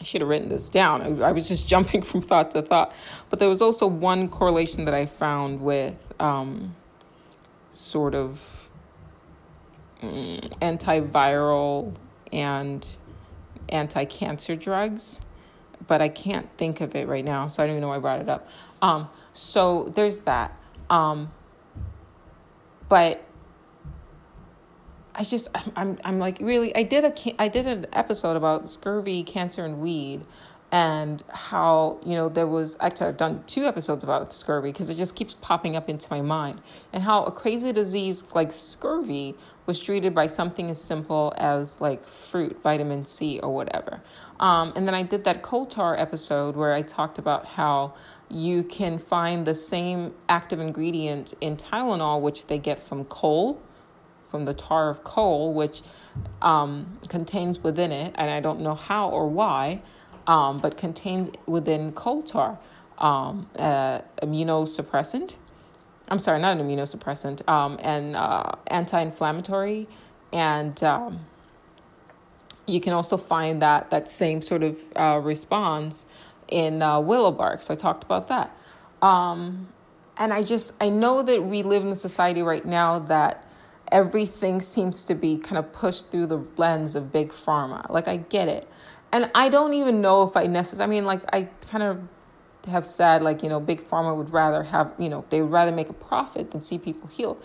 should have written this down. I was just jumping from thought to thought, but there was also one correlation that I found with, sort of antiviral and anti-cancer drugs, but I can't think of it right now, so I don't even know why I brought it up. So there's that. But I just, I'm like, really, I did an episode about scurvy, cancer, and weed, and how, there was, actually I've done two episodes about scurvy because it just keeps popping up into my mind, and how a crazy disease like scurvy was treated by something as simple as like fruit, vitamin C or whatever. And then I did that coal tar episode where I talked about how you can find the same active ingredient in Tylenol, which they get from coal, from the tar of coal, which contains within it, and I don't know how or why, but contains within coal tar anti-inflammatory. And you can also find that same sort of response in willow bark. So I talked about that. And I know that we live in a society right now that everything seems to be kind of pushed through the lens of big pharma. Like, I get it. And I don't even know if I necessarily, I kind of have said, big pharma would rather have, they would rather make a profit than see people healed,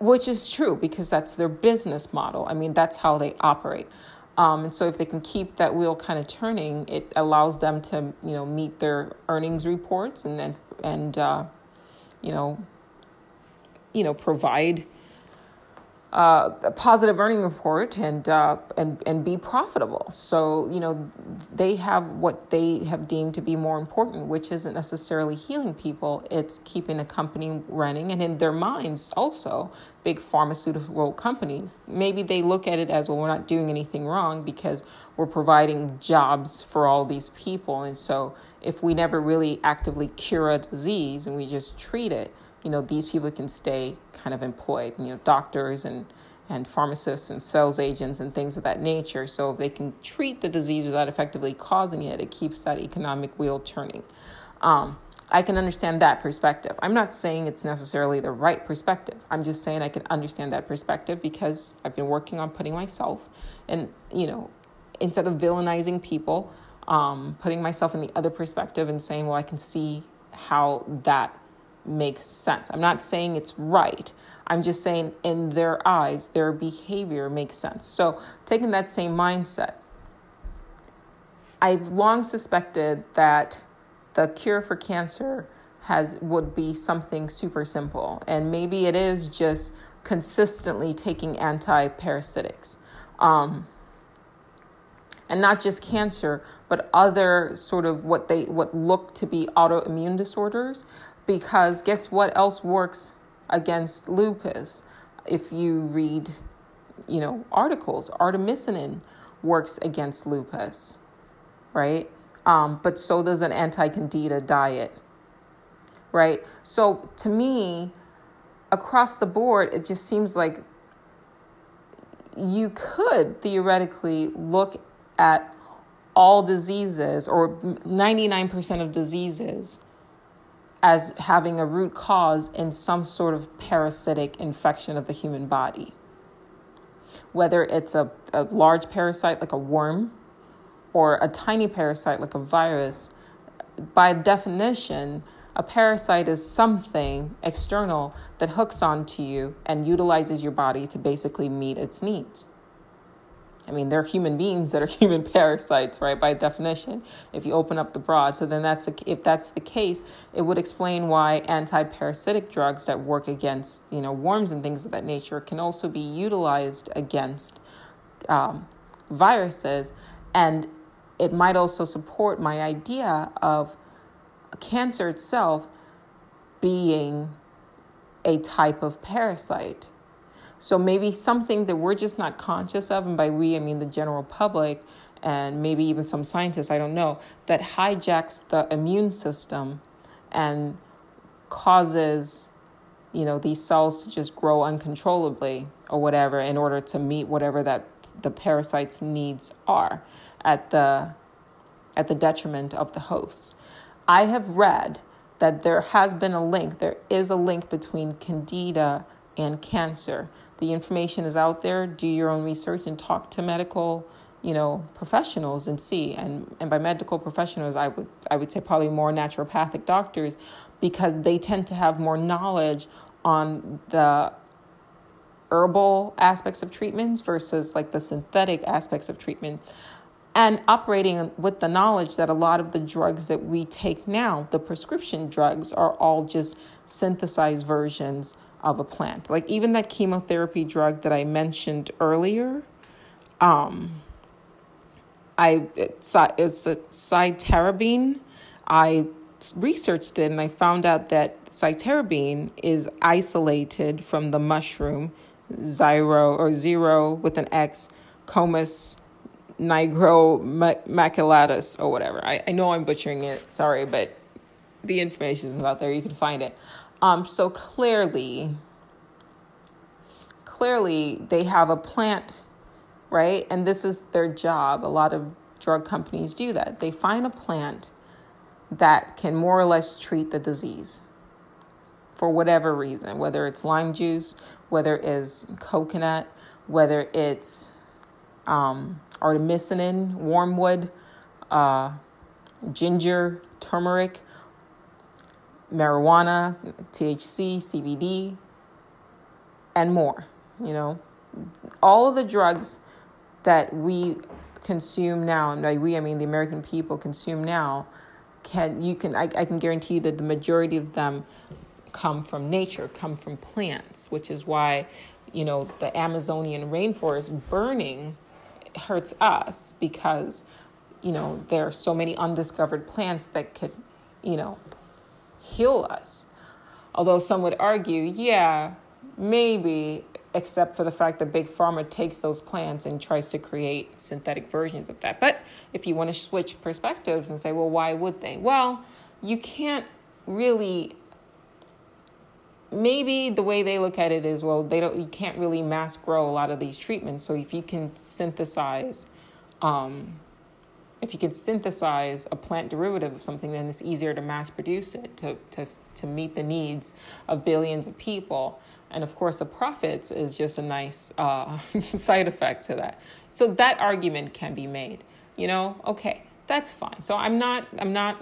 which is true because that's their business model. That's how they operate. And so if they can keep that wheel kind of turning, it allows them to, meet their earnings reports and provide a positive earning report and be profitable. So, you know, they have what they have deemed to be more important, which isn't necessarily healing people. It's keeping a company running. And in their minds also, big pharmaceutical companies, maybe they look at it as, well, we're not doing anything wrong because we're providing jobs for all these people. And so if we never really actively cure a disease and we just treat it, you know, these people can stay kind of employed, you know, doctors and pharmacists and sales agents and things of that nature. So if they can treat the disease without effectively causing it, it keeps that economic wheel turning. I can understand that perspective. I'm not saying it's necessarily the right perspective. I'm just saying I can understand that perspective because I've been working on putting myself and, you know, instead of villainizing people, putting myself in the other perspective and saying, well, I can see how that makes sense. I'm not saying it's right. I'm just saying in their eyes, their behavior makes sense. So taking that same mindset, I've long suspected that the cure for cancer would be something super simple. And maybe it is just consistently taking anti-parasitics. And not just cancer, but other sort of what look to be autoimmune disorders. Because guess what else works against lupus? If you read, you know, articles, artemisinin works against lupus, right? But so does an anti-candida diet, right? So to me, across the board, it just seems like you could theoretically look at all diseases or 99% of diseases as having a root cause in some sort of parasitic infection of the human body. Whether it's a large parasite like a worm or a tiny parasite like a virus, by definition, a parasite is something external that hooks onto you and utilizes your body to basically meet its needs. I mean, they're human beings that are human parasites, right? By definition, if you open up the broad. So then if that's the case, it would explain why anti-parasitic drugs that work against, you know, worms and things of that nature can also be utilized against viruses. And it might also support my idea of cancer itself being a type of parasite. So maybe something that we're just not conscious of, and by we, I mean the general public, and maybe even some scientists, I don't know, that hijacks the immune system and causes, you know, these cells to just grow uncontrollably or whatever in order to meet whatever that the parasite's needs are at the detriment of the host. I have read that there is a link between candida and cancer. The information is out there. Do your own research and talk to medical, you know, professionals and see. And by medical professionals, I would say probably more naturopathic doctors, because they tend to have more knowledge on the herbal aspects of treatments versus like the synthetic aspects of treatment. And operating with the knowledge that a lot of the drugs that we take now, the prescription drugs, are all just synthesized versions of a plant. Like even that chemotherapy drug that I mentioned earlier, it's a cytarabine. I researched it and I found out that cytarabine is isolated from the mushroom Xerocomus nigromaculatus or whatever. I know I'm butchering it. Sorry, but the information is out there. You can find it. So clearly they have a plant, right? And this is their job. A lot of drug companies do that. They find a plant that can more or less treat the disease for whatever reason, whether it's lime juice, whether it's coconut, whether it's artemisinin, wormwood, ginger, turmeric, marijuana, THC, CBD, and more. You know, all of the drugs that we consume now, and by we, I mean the American people consume now, I can guarantee you that the majority of them come from nature, come from plants, which is why, you know, the Amazonian rainforest burning hurts us because, you know, there are so many undiscovered plants that could, you know, heal us. Although some would argue, yeah, maybe, except for the fact that Big Pharma takes those plants and tries to create synthetic versions of that. But if you want to switch perspectives and say, well, why would they? Well, you can't really, maybe the way they look at it is, well, you can't really mass grow a lot of these treatments. So if you can synthesize, a plant derivative of something, then it's easier to mass produce it to meet the needs of billions of people. And of course, the profits is just a nice side effect to that. So that argument can be made, you know, okay, that's fine. So I'm not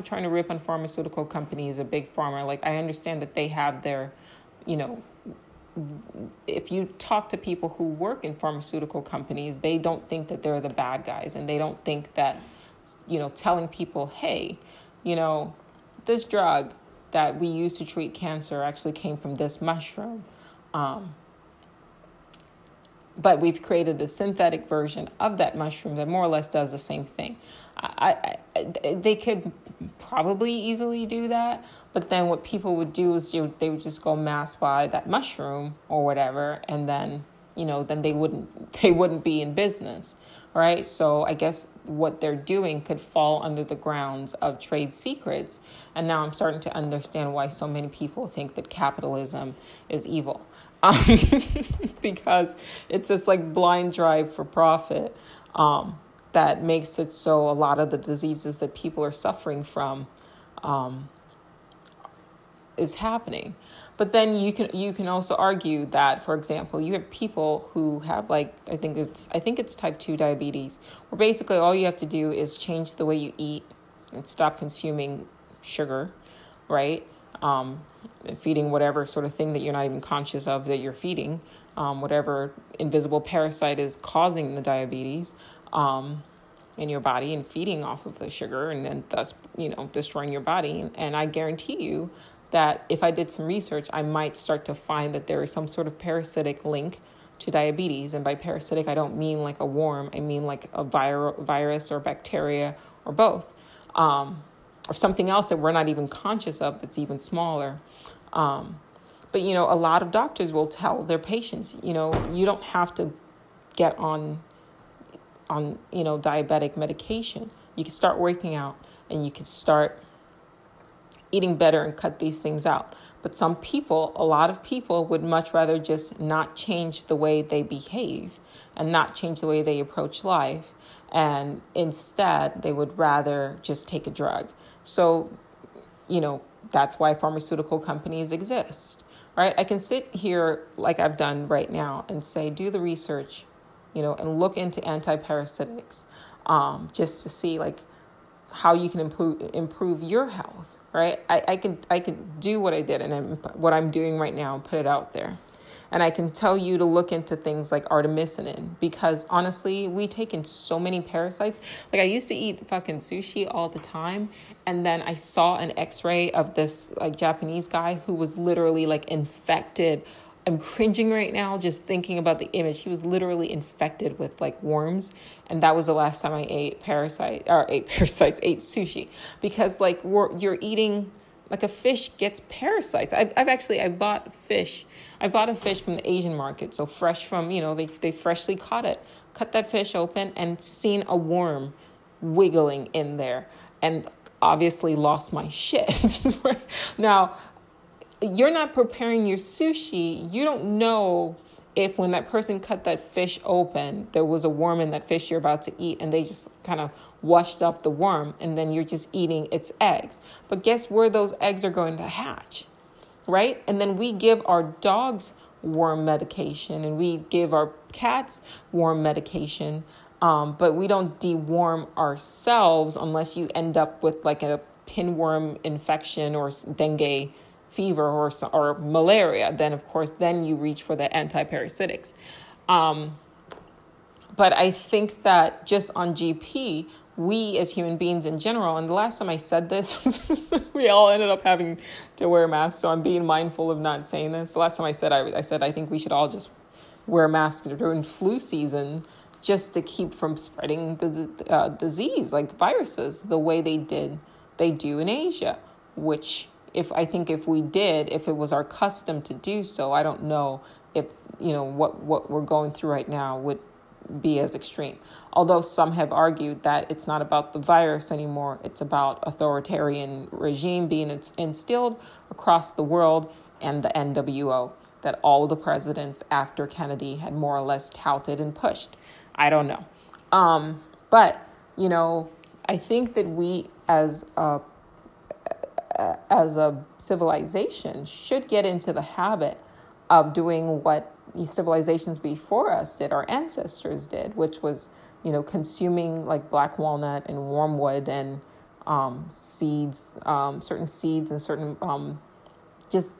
trying to rip on pharmaceutical companies or Big Pharma. Like, I understand that they have their, you know, if you talk to people who work in pharmaceutical companies, they don't think that they're the bad guys. And they don't think that, you know, telling people, hey, you know, this drug that we use to treat cancer actually came from this mushroom. But we've created a synthetic version of that mushroom that more or less does the same thing. They could probably easily do that, but then what people would do is they would just go mass buy that mushroom or whatever, and then, you know, then they wouldn't be in business, right? So I guess what they're doing could fall under the grounds of trade secrets. And now I'm starting to understand why so many people think that capitalism is evil. Because it's this like blind drive for profit that makes it so a lot of the diseases that people are suffering from is happening. But then you can also argue that, for example, you have people who have like I think it's type 2 diabetes, where basically all you have to do is change the way you eat and stop consuming sugar, right? Feeding whatever sort of thing that you're not even conscious of that you're feeding, whatever invisible parasite is causing the diabetes in your body, and feeding off of the sugar, and then thus, you know, destroying your body. And I guarantee you that if I did some research, I might start to find that there is some sort of parasitic link to diabetes. And by parasitic, I don't mean like a worm. I mean like a virus or bacteria or both. Or something else that we're not even conscious of that's even smaller. But, you know, a lot of doctors will tell their patients, you know, you don't have to get on, you know, diabetic medication. You can start working out and you can start eating better and cut these things out. But some people, a lot of people would much rather just not change the way they behave and not change the way they approach life. And instead, they would rather just take a drug. So, you know, that's why pharmaceutical companies exist, right? I can sit here like I've done right now and say, do the research, you know, and look into anti-parasitics just to see like how you can improve your health, right? I can do what I did and what I'm doing right now and put it out there. And I can tell you to look into things like artemisinin, because honestly, we take in so many parasites. Like, I used to eat fucking sushi all the time. And then I saw an x-ray of this like Japanese guy who was literally like infected. I'm cringing right now just thinking about the image. He was literally infected with like worms. And that was the last time I ate sushi. Because like you're eating... like a fish gets parasites. I bought fish. I bought a fish from the Asian market. So fresh from, you know, they freshly caught it. Cut that fish open and seen a worm wiggling in there. And obviously lost my shit. Now, you're not preparing your sushi. You don't know if when that person cut that fish open, there was a worm in that fish you're about to eat, and they just kind of washed up the worm, and then you're just eating its eggs. But guess where those eggs are going to hatch, right? And then we give our dogs worm medication, and we give our cats worm medication, but we don't deworm ourselves unless you end up with like a pinworm infection or dengue fever or malaria, then of course, then you reach for the antiparasitics. But I think that just on GP, we as human beings in general, and the last time I said this, we all ended up having to wear masks, so I'm being mindful of not saying this. The last time I said, I said I think we should all just wear masks during flu season just to keep from spreading the disease, like viruses, the way they do in Asia, which if it was our custom to do so, I don't know if, what we're going through right now would be as extreme. Although some have argued that it's not about the virus anymore, it's about authoritarian regime being instilled across the world and the NWO that all the presidents after Kennedy had more or less touted and pushed. I don't know. But I think that we as a civilization should get into the habit of doing what civilizations before us did, our ancestors did, which was, consuming like black walnut and wormwood and certain seeds and certain just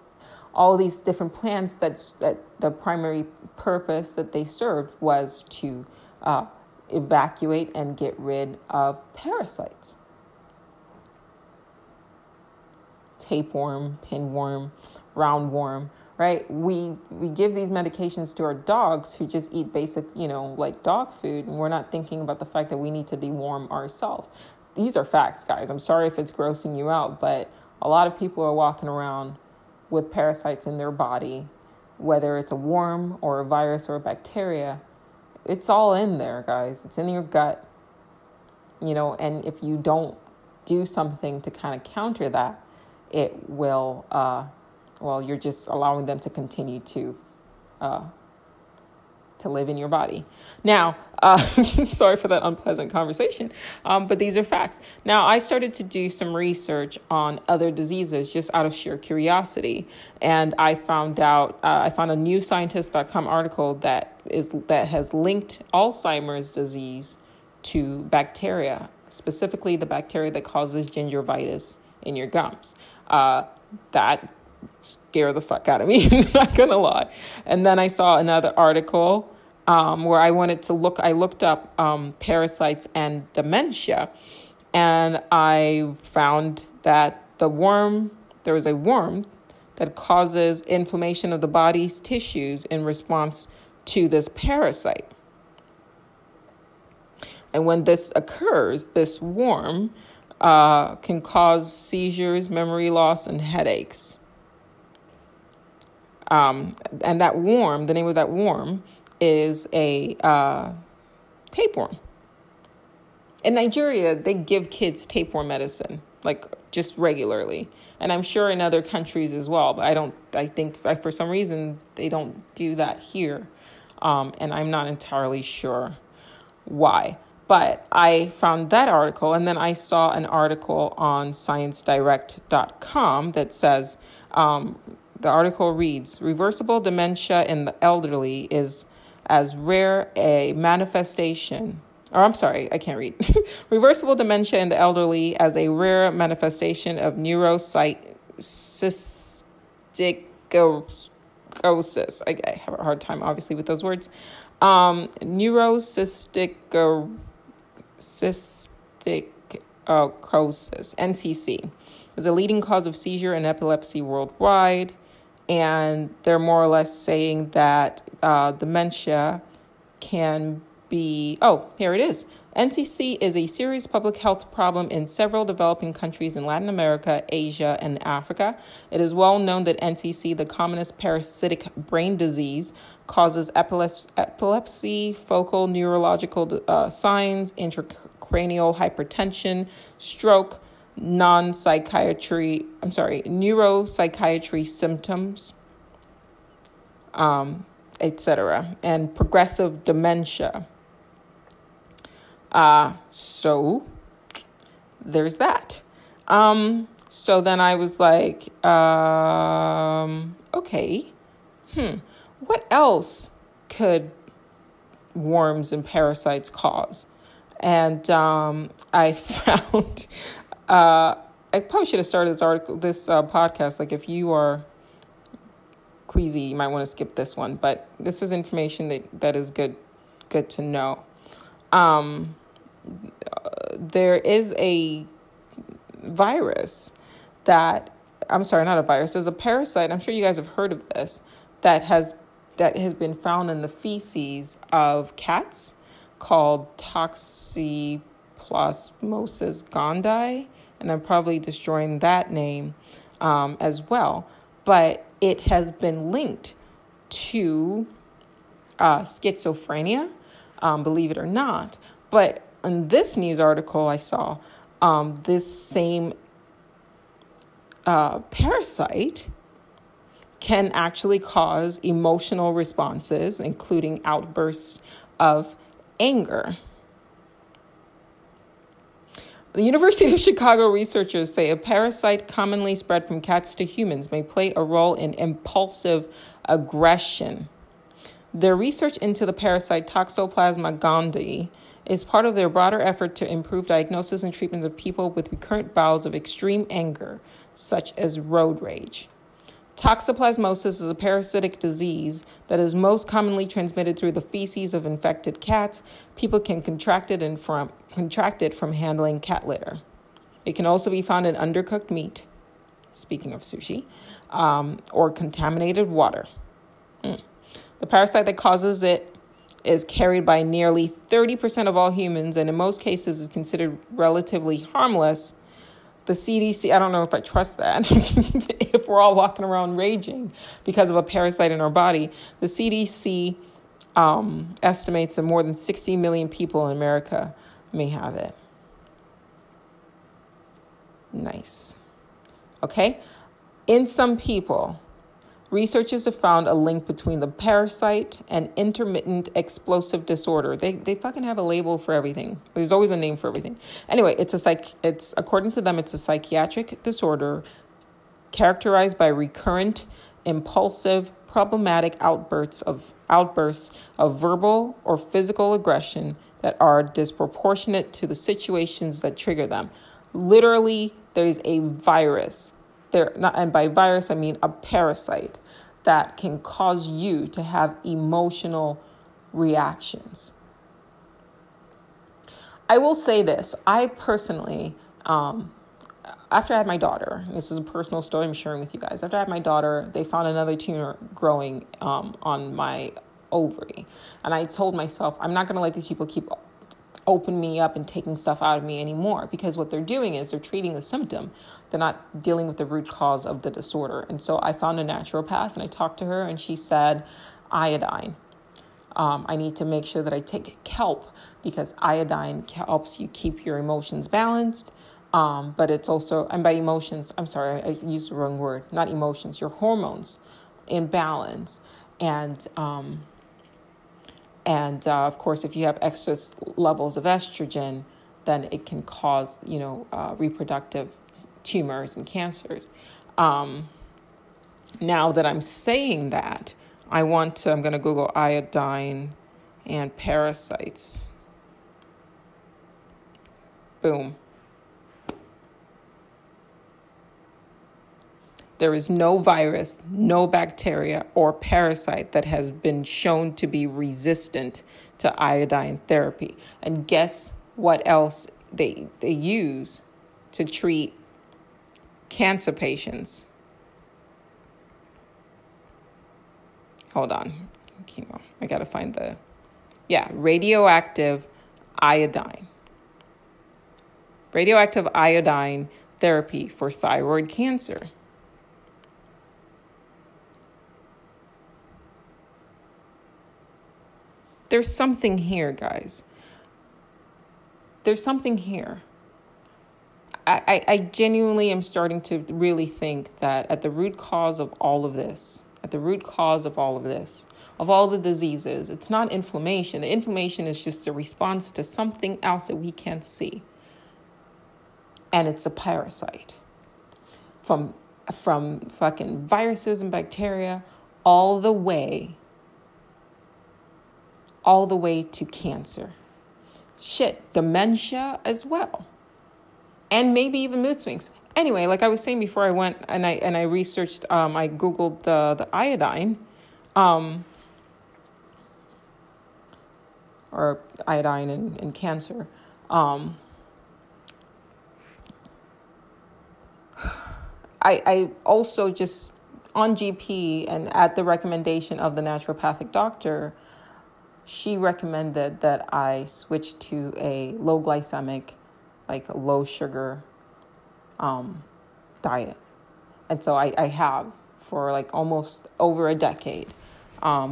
all these different plants that the primary purpose that they served was to evacuate and get rid of parasites. Tapeworm, pinworm, roundworm, right? We give these medications to our dogs who just eat basic, like dog food, and we're not thinking about the fact that we need to deworm ourselves. These are facts, guys. I'm sorry if it's grossing you out, but a lot of people are walking around with parasites in their body, whether it's a worm or a virus or a bacteria. It's all in there, guys. It's in your gut, and if you don't do something to kind of counter that, it will, you're just allowing them to continue to live in your body. Now, sorry for that unpleasant conversation, but these are facts. Now, I started to do some research on other diseases just out of sheer curiosity, and I found a newscientist.com article that has linked Alzheimer's disease to bacteria, specifically the bacteria that causes gingivitis in your gums. That scared the fuck out of me, I'm not gonna lie. And then I saw another article where I looked up parasites and dementia, and I found that there was a worm that causes inflammation of the body's tissues in response to this parasite. And when this occurs, this worm can cause seizures, memory loss, and headaches. And that worm, the name of that worm, is a tapeworm. In Nigeria, they give kids tapeworm medicine, like just regularly. And I'm sure in other countries as well, but I think for some reason they don't do that here. And I'm not entirely sure why. But I found that article, and then I saw an article on sciencedirect.com that says, the article reads, reversible dementia in the elderly is as rare a manifestation, reversible dementia in the elderly as a rare manifestation of neurocysticercosis. I have a hard time, obviously, with those words. Neurocysticercosis, NCC, is a leading cause of seizure and epilepsy worldwide, and they're more or less saying that dementia can be, here it is. NCC is a serious public health problem in several developing countries in Latin America, Asia, and Africa. It is well known that NCC, the commonest parasitic brain disease, causes epilepsy, focal neurological signs, intracranial hypertension, stroke, neuropsychiatry symptoms, etc., and progressive dementia. So there's that. So then I was like, what else could worms and parasites cause? And, I found, I probably should have started this podcast. Like, if you are queasy, you might want to skip this one, but this is information that is good to know. there is a virus that, I'm sorry, not a virus, there's a parasite, I'm sure you guys have heard of this, that has been found in the feces of cats called Toxoplasma gondii, and I'm probably destroying that name as well. But it has been linked to schizophrenia, believe it or not. But in this news article I saw, this same parasite can actually cause emotional responses, including outbursts of anger. The University of Chicago researchers say a parasite commonly spread from cats to humans may play a role in impulsive aggression. Their research into the parasite Toxoplasma gondii is part of their broader effort to improve diagnosis and treatment of people with recurrent bouts of extreme anger, such as road rage. Toxoplasmosis is a parasitic disease that is most commonly transmitted through the feces of infected cats. People can contract it from handling cat litter. It can also be found in undercooked meat, speaking of sushi, or contaminated water. The parasite that causes it is carried by nearly 30% of all humans, and in most cases is considered relatively harmless. The CDC, I don't know if I trust that, if we're all walking around raging because of a parasite in our body. The CDC estimates that more than 60 million people in America may have it. Nice. Okay. In some people, researchers have found a link between the parasite and intermittent explosive disorder. They fucking have a label for everything. There's always a name for everything. Anyway, it's according to them, it's a psychiatric disorder characterized by recurrent, impulsive, problematic outbursts of verbal or physical aggression that are disproportionate to the situations that trigger them. Literally, there's a virus. And by virus, I mean a parasite that can cause you to have emotional reactions. I will say this. I personally, after I had my daughter, this is a personal story I'm sharing with you guys. After I had my daughter, they found another tumor growing on my ovary. And I told myself, I'm not going to let these people keep open me up and taking stuff out of me anymore, because what they're doing is they're treating the symptom. They're not dealing with the root cause of the disorder. And so I found a naturopath and I talked to her and she said, iodine. I need to make sure that I take kelp because iodine helps you keep your emotions balanced. But it's also, and by emotions, I'm sorry, I used the wrong word, not emotions, your hormones in balance. And of course, if you have excess levels of estrogen, then it can cause, reproductive tumors and cancers. Now that I'm saying that, I'm going to Google iodine and parasites. Boom. There is no virus, no bacteria, or parasite that has been shown to be resistant to iodine therapy. And guess what else they use to treat cancer patients? Hold on. I got to find radioactive iodine. Radioactive iodine therapy for thyroid cancer. There's something here, guys. There's something here. I genuinely am starting to really think that at the root cause of all the diseases, it's not inflammation. The inflammation is just a response to something else that we can't see. And it's a parasite from fucking viruses and bacteria all the way to cancer. Shit, dementia as well. And maybe even mood swings. Anyway, like I was saying before, I went and I researched, I Googled the iodine, or iodine and cancer. I also just on GP and at the recommendation of the naturopathic doctor, she recommended that I switch to a low glycemic, like a low sugar diet. And so I have for like almost over a decade,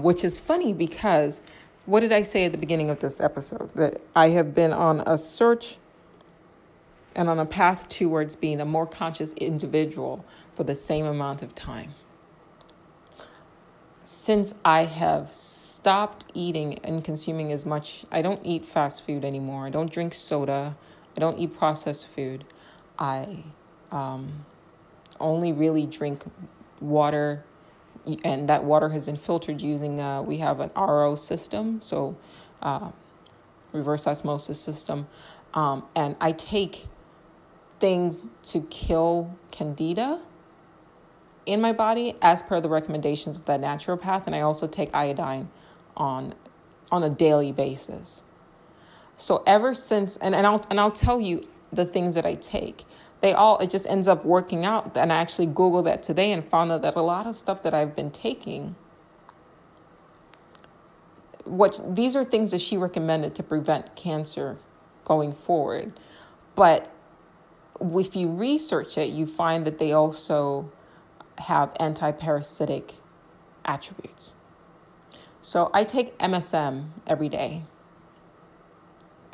which is funny because what did I say at the beginning of this episode? That I have been on a search and on a path towards being a more conscious individual for the same amount of time. Since I have stopped eating and consuming as much, I don't eat fast food anymore. I don't drink soda. I don't eat processed food. I only really drink water, and that water has been filtered using, we have an RO system, so reverse osmosis system. And I take things to kill candida in my body as per the recommendations of that naturopath. And I also take iodine on a daily basis. So ever since, and I'll tell you the things that I take, it just ends up working out. And I actually Googled that today and found out that a lot of stuff that I've been taking, these are things that she recommended to prevent cancer going forward. But if you research it, you find that they also have anti-parasitic attributes. So I take MSM every day.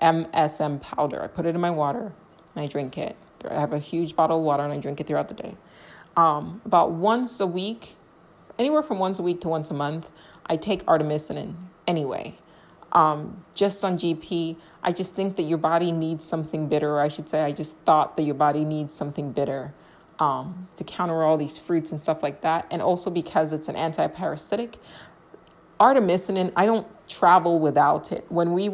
MSM powder. I put it in my water and I drink it. I have a huge bottle of water and I drink it throughout the day. About once a week, anywhere from once a week to once a month, I take artemisinin anyway. Just on GP, I just think that your body needs something bitter. Or I should say, I just thought that your body needs something bitter to counter all these fruits and stuff like that. And also because it's an anti-parasitic. Artemisinin, I don't travel without it. When my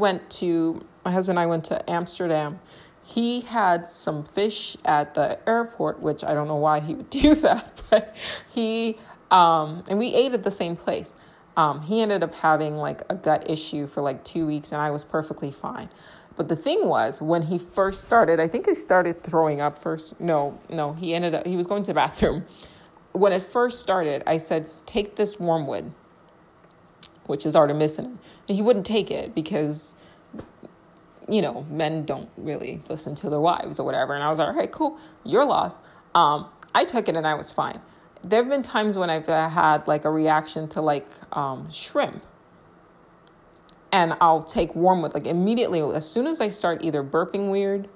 husband and I went to Amsterdam, he had some fish at the airport, which I don't know why he would do that, but and we ate at the same place. He ended up having like a gut issue for like 2 weeks and I was perfectly fine. But the thing was, when he first started, I think he started throwing up first. No, he was going to the bathroom. When it first started, I said, take this wormwood, which is artemisinin. And he wouldn't take it because, men don't really listen to their wives or whatever. And I was like, all right, cool, your loss. I took it and I was fine. There have been times when I've had like a reaction to like shrimp, and I'll take wormwood like immediately. As soon as I start either burping weird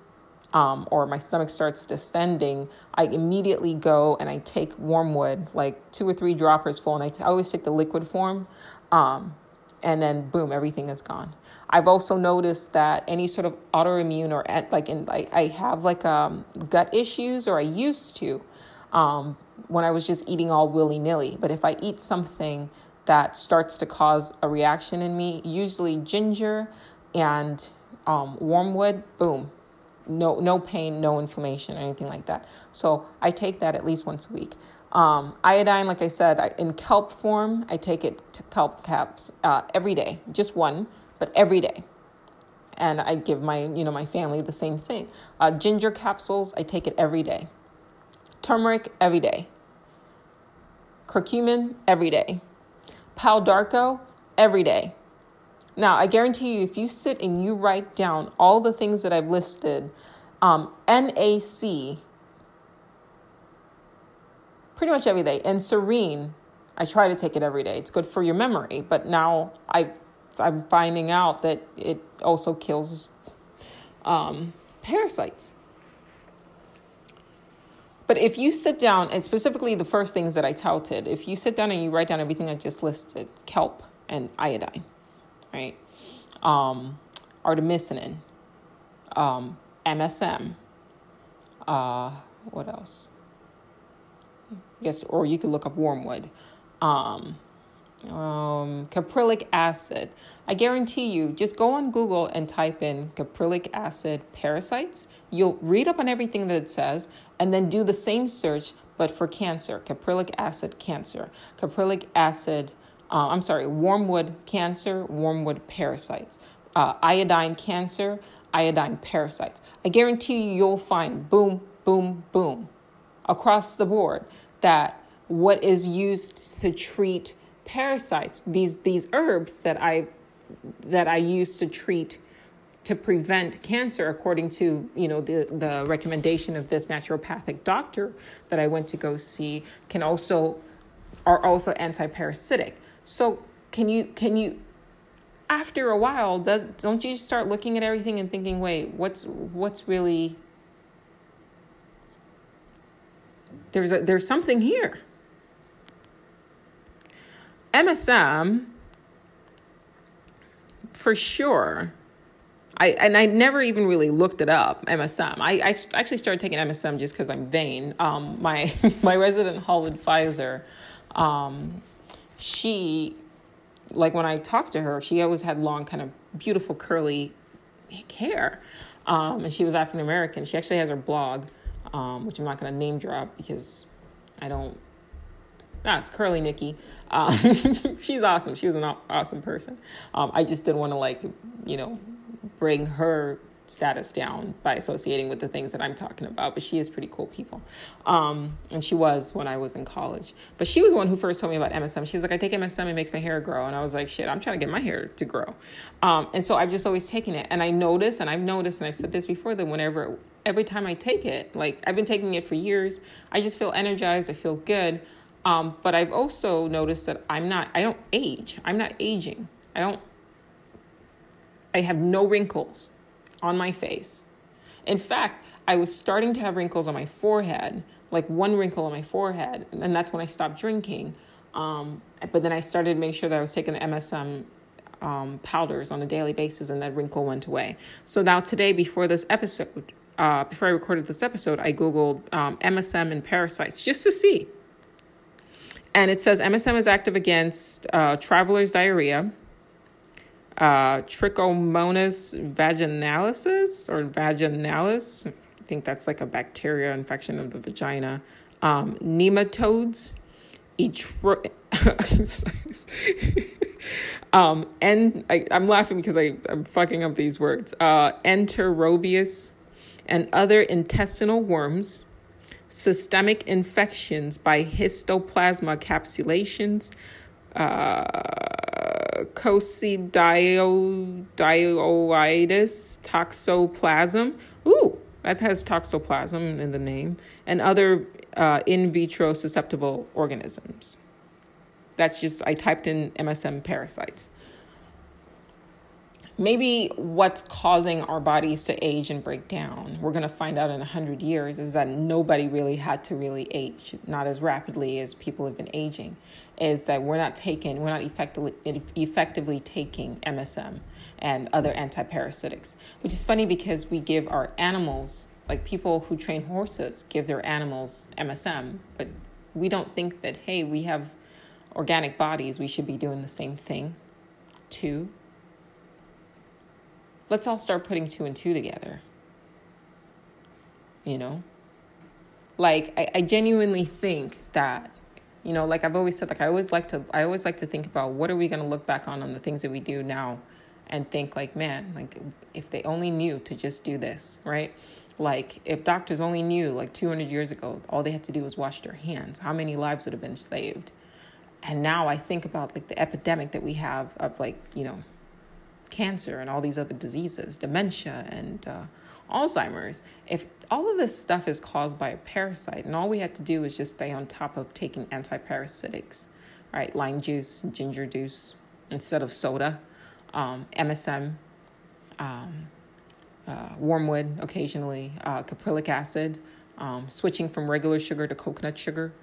or my stomach starts distending, I immediately go and I take wormwood, like 2 or 3 droppers full. And I always take the liquid form and then boom, everything is gone. I've also noticed that any sort of autoimmune or I have like gut issues, or I used to. When I was just eating all willy-nilly. But if I eat something that starts to cause a reaction in me, usually ginger and wormwood, boom, no pain, no inflammation, or anything like that. So I take that at least once a week. Iodine, like I said, in kelp form, I take it to kelp caps every day, just one, but every day. And I give my, my family the same thing. Ginger capsules, I take it every day. Turmeric every day. Curcumin every day. Palo Darko every day. Now, I guarantee you, if you sit and you write down all the things that I've listed, NAC, pretty much every day. And Serene, I try to take it every day. It's good for your memory. But now I'm finding out that it also kills parasites. But if you sit down, and specifically the first things that I touted, if you sit down and you write down everything I just listed, kelp and iodine, right? Artemisinin, MSM, what else? I guess, or you could look up wormwood, caprylic acid. I guarantee you, just go on Google and type in caprylic acid parasites. You'll read up on everything that it says, and then do the same search, but for cancer. Caprylic acid cancer. Caprylic acid, wormwood cancer, wormwood parasites. Iodine cancer, iodine parasites. I guarantee you, you'll find boom, boom, boom across the board that what is used to treat parasites, these herbs that I use to treat to prevent cancer, according to the recommendation of this naturopathic doctor that I went to go see, are also anti-parasitic. So can you after a while, don't you start looking at everything and thinking, wait, what's really there's something here. MSM, for sure. I never even really looked it up, MSM. I actually started taking MSM just because I'm vain. My resident hall advisor, she, like when I talked to her, she always had long, kind of beautiful, curly hair. And she was African-American. She actually has her blog, which I'm not going to name drop because I don't. No, it's Curly Nikki. She's awesome. She was an awesome person. I just didn't want to bring her status down by associating with the things that I'm talking about. But she is pretty cool people. And she was when I was in college. But she was the one who first told me about MSM. She's like, I take MSM, it makes my hair grow. And I was like, shit, I'm trying to get my hair to grow. And so I've just always taken it. And I notice, and I've noticed, and I've said this before, that every time I take it, like I've been taking it for years, I just feel energized. I feel good. But I've also noticed that I don't age. I'm not aging. I have no wrinkles on my face. In fact, I was starting to have wrinkles on my forehead, like one wrinkle on my forehead. And that's when I stopped drinking. But then I started to make sure that I was taking the MSM powders on a daily basis, and that wrinkle went away. So now today, before I recorded this episode, I Googled MSM and parasites just to see. And it says MSM is active against traveler's diarrhea, Trichomonas vaginalis. I think that's like a bacteria infection of the vagina. Nematodes, and I'm laughing because I'm fucking up these words. Enterobius and other intestinal worms. Systemic infections by histoplasma capsulations, coccidioides, toxoplasm. Ooh, that has toxoplasm in the name, and other in vitro susceptible organisms. That's just, I typed in MSM parasites. Maybe what's causing our bodies to age and break down, we're going to find out in 100 years, is that nobody really had to really age, not as rapidly as people have been aging, is that we're not effectively taking MSM and other antiparasitics, which is funny because we give our animals, like people who train horses give their animals MSM, but we don't think that, hey, we have organic bodies, we should be doing the same thing too. Let's all start putting 2 and 2 together. Like I genuinely think that, like I've always said, like I always like to think about what are we going to look back on the things that we do now and think like, man, like if they only knew to just do this, right? Like if doctors only knew like 200 years ago, all they had to do was wash their hands, how many lives would have been saved? And now I think about like the epidemic that we have of like, cancer and all these other diseases, dementia and Alzheimer's. If all of this stuff is caused by a parasite and all we have to do is just stay on top of taking antiparasitics, right? Lime juice, ginger juice instead of soda, MSM, wormwood occasionally, caprylic acid, switching from regular sugar to coconut sugar.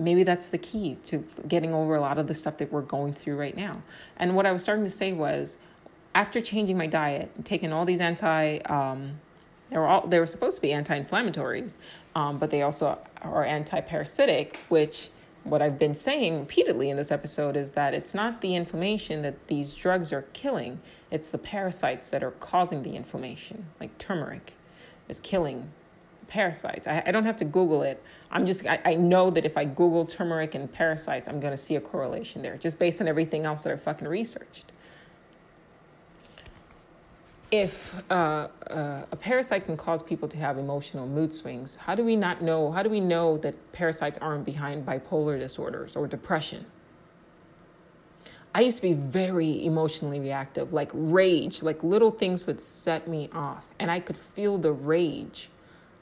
Maybe that's the key to getting over a lot of the stuff that we're going through right now. And what I was starting to say was, after changing my diet and taking all these they were supposed to be anti-inflammatories, but they also are anti-parasitic, which what I've been saying repeatedly in this episode is that it's not the inflammation that these drugs are killing. It's the parasites that are causing the inflammation, like turmeric is killing parasites. I don't have to Google it. I know that if I Google turmeric and parasites, I'm going to see a correlation there just based on everything else that I fucking researched. if a parasite can cause people to have emotional mood swings, how do we know that parasites aren't behind bipolar disorders or depression? I used to be very emotionally reactive, like rage, like little things would set me off. And I could feel the rage.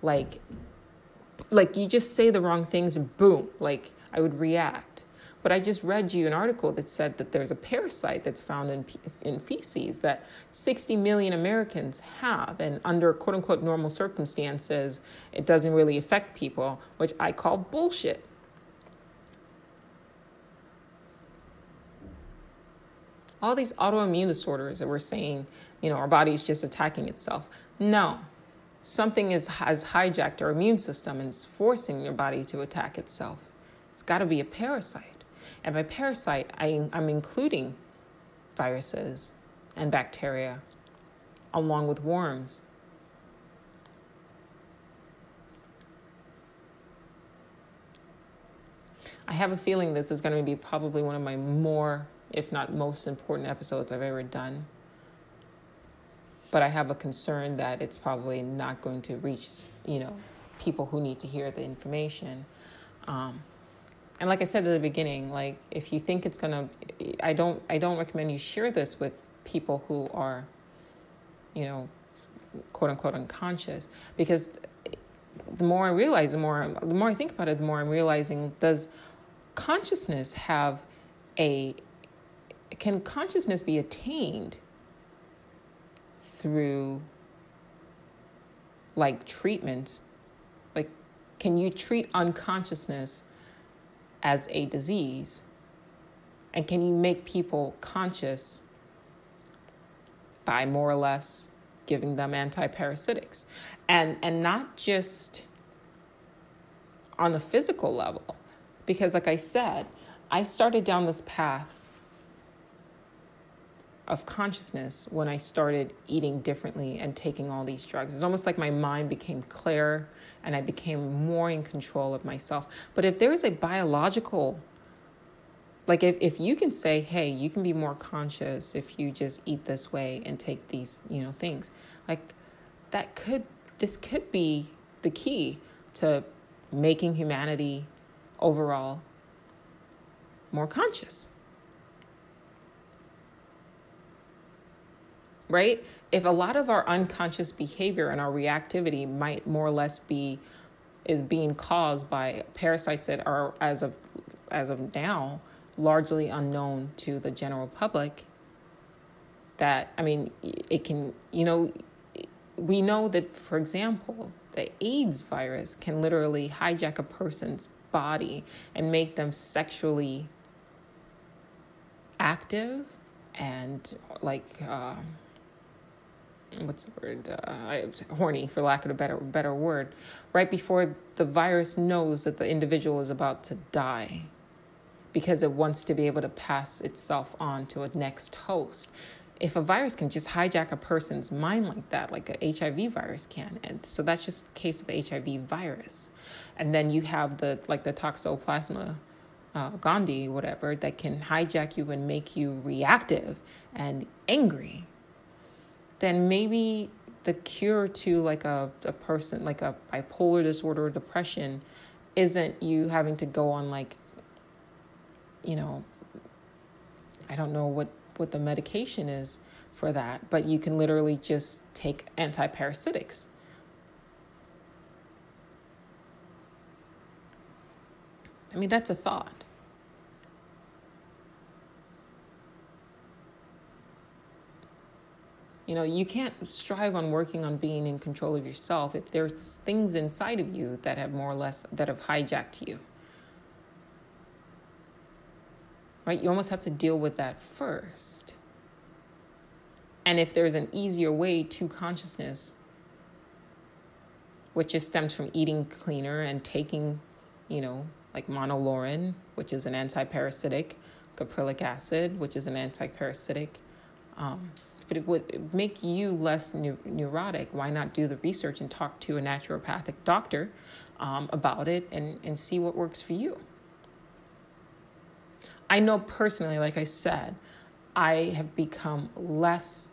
Like you just say the wrong things and boom, like I would react. But I just read you an article that said that there's a parasite that's found in feces that 60 million Americans have, and under quote unquote normal circumstances, it doesn't really affect people, which I call bullshit. All these autoimmune disorders that we're saying, you know, our body's just attacking itself. No, something has hijacked our immune system and is forcing your body to attack itself. It's got to be a parasite. And by parasite, I'm including viruses and bacteria, along with worms. I have a feeling this is going to be probably one of my more, if not most important episodes I've ever done. But I have a concern that it's probably not going to reach, you know, people who need to hear the information. And like I said at the beginning, like if you think it's gonna, I don't recommend you share this with people who are, you know, quote unquote unconscious, because the more I realize, the more I think about it, the more I'm realizing, does consciousness have can consciousness be attained through like treatment? Like, can you treat unconsciousness as a disease, and can you make people conscious by more or less giving them anti-parasitics, and not just on the physical level? Because like I said, I started down this path of consciousness when I started eating differently and taking all these drugs. It's almost like my mind became clearer and I became more in control of myself. But if there is a biological, like if you can say, hey, you can be more conscious if you just eat this way and take these, you know, things, like this could be the key to making humanity overall more conscious. Right? If a lot of our unconscious behavior and our reactivity might more or less is being caused by parasites that are, as of now, largely unknown to the general public, that, I mean, it can, you know, we know that, for example, the AIDS virus can literally hijack a person's body and make them sexually active and like, what's the word? Horny, for lack of a better word, right before the virus knows that the individual is about to die, because it wants to be able to pass itself on to a next host. If a virus can just hijack a person's mind like that, like a HIV virus can, and so that's just the case of the HIV virus, and then you have the Toxoplasma gondii, whatever, that can hijack you and make you reactive and angry. Then maybe the cure to like a person, like a bipolar disorder or depression, isn't you having to go on like, you know, I don't know what the medication is for that, but you can literally just take antiparasitics. I mean, that's a thought. You know, you can't strive on working on being in control of yourself if there's things inside of you that have more or less, that have hijacked you. Right? You almost have to deal with that first. And if there's an easier way to consciousness, which just stems from eating cleaner and taking, you know, like monolaurin, which is an antiparasitic, caprylic acid, which is an antiparasitic, but it would make you less neurotic. Why not do the research and talk to a naturopathic doctor about it and see what works for you? I know personally, like I said, I have become less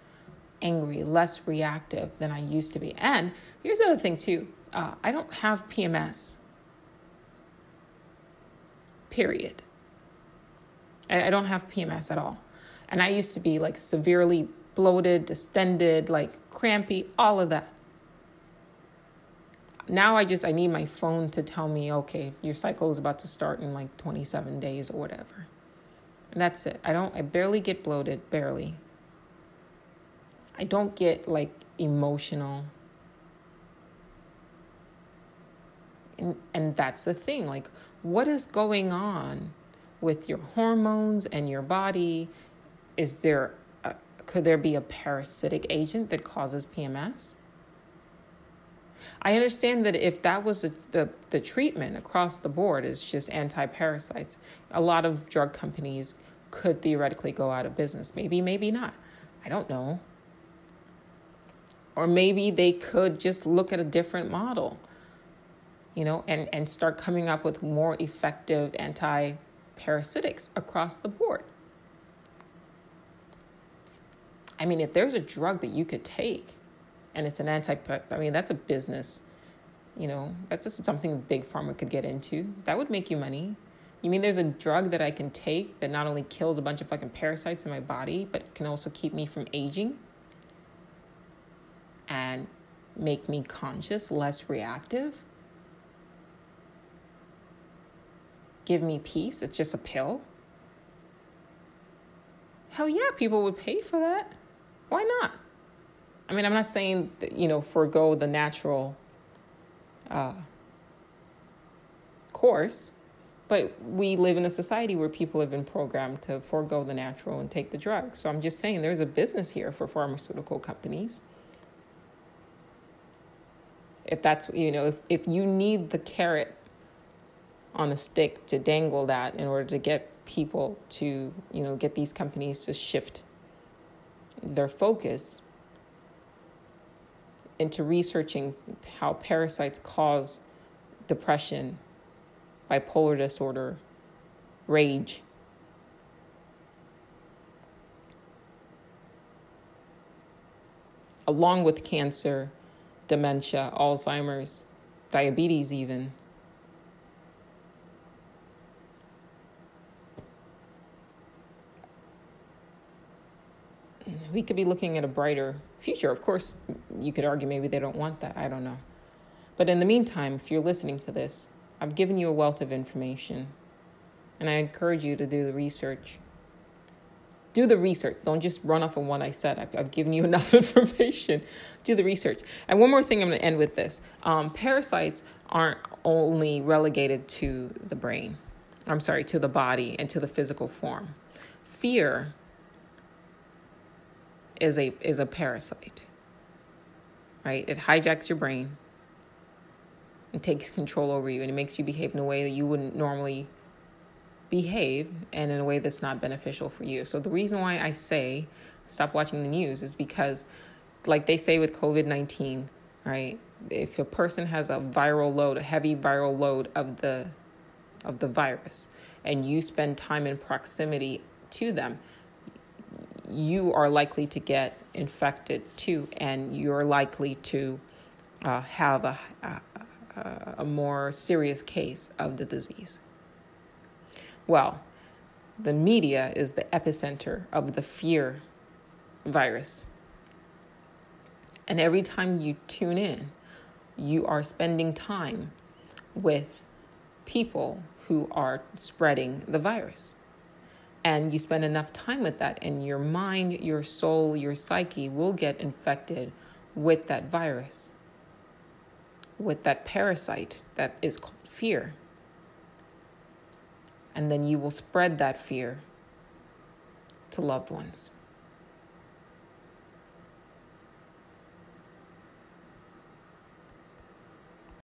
angry, less reactive than I used to be. And here's the other thing too. I don't have PMS. Period. I don't have PMS at all. And I used to be like severely bloated, distended, like crampy, all of that. Now I need my phone to tell me, okay, your cycle is about to start in like 27 days or whatever. And that's it. I barely get bloated, barely. I don't get like emotional. And that's the thing, like what is going on with your hormones and your body? Could there be a parasitic agent that causes PMS? I understand that if that was the treatment across the board is just anti-parasites, a lot of drug companies could theoretically go out of business. Maybe, maybe not. I don't know. Or maybe they could just look at a different model, and start coming up with more effective anti-parasitics across the board. I mean, if there's a drug that you could take and it's an that's a business, that's just something big pharma could get into. That would make you money. You mean there's a drug that I can take that not only kills a bunch of fucking parasites in my body, but can also keep me from aging and make me conscious, less reactive? Give me peace. It's just a pill. Hell yeah, people would pay for that. Why not? I mean, I'm not saying, forego the natural course, but we live in a society where people have been programmed to forego the natural and take the drugs. So I'm just saying there's a business here for pharmaceutical companies. If that's, if you need the carrot on a stick to dangle that in order to get people to, get these companies to shift their focus into researching how parasites cause depression, bipolar disorder, rage. Along with cancer, dementia, Alzheimer's, diabetes even. We could be looking at a brighter future. Of course, you could argue maybe they don't want that. I don't know. But in the meantime, if you're listening to this, I've given you a wealth of information. And I encourage you to do the research. Do the research. Don't just run off on what I said. I've given you enough information. Do the research. And one more thing, I'm going to end with this. Parasites aren't only relegated to the brain. I'm sorry, to the body and to the physical form. Fear is a parasite, right? It hijacks your brain and takes control over you, and it makes you behave in a way that you wouldn't normally behave and in a way that's not beneficial for you. So the reason why I say stop watching the news is because, like they say with COVID-19, right? If a person has a heavy viral load of the virus, and you spend time in proximity to them, you are likely to get infected too, and you're likely to have a more serious case of the disease. Well, the media is the epicenter of the fear virus. And every time you tune in, you are spending time with people who are spreading the virus. And you spend enough time with that, and your mind, your soul, your psyche will get infected with that virus, with that parasite that is called fear. And then you will spread that fear to loved ones.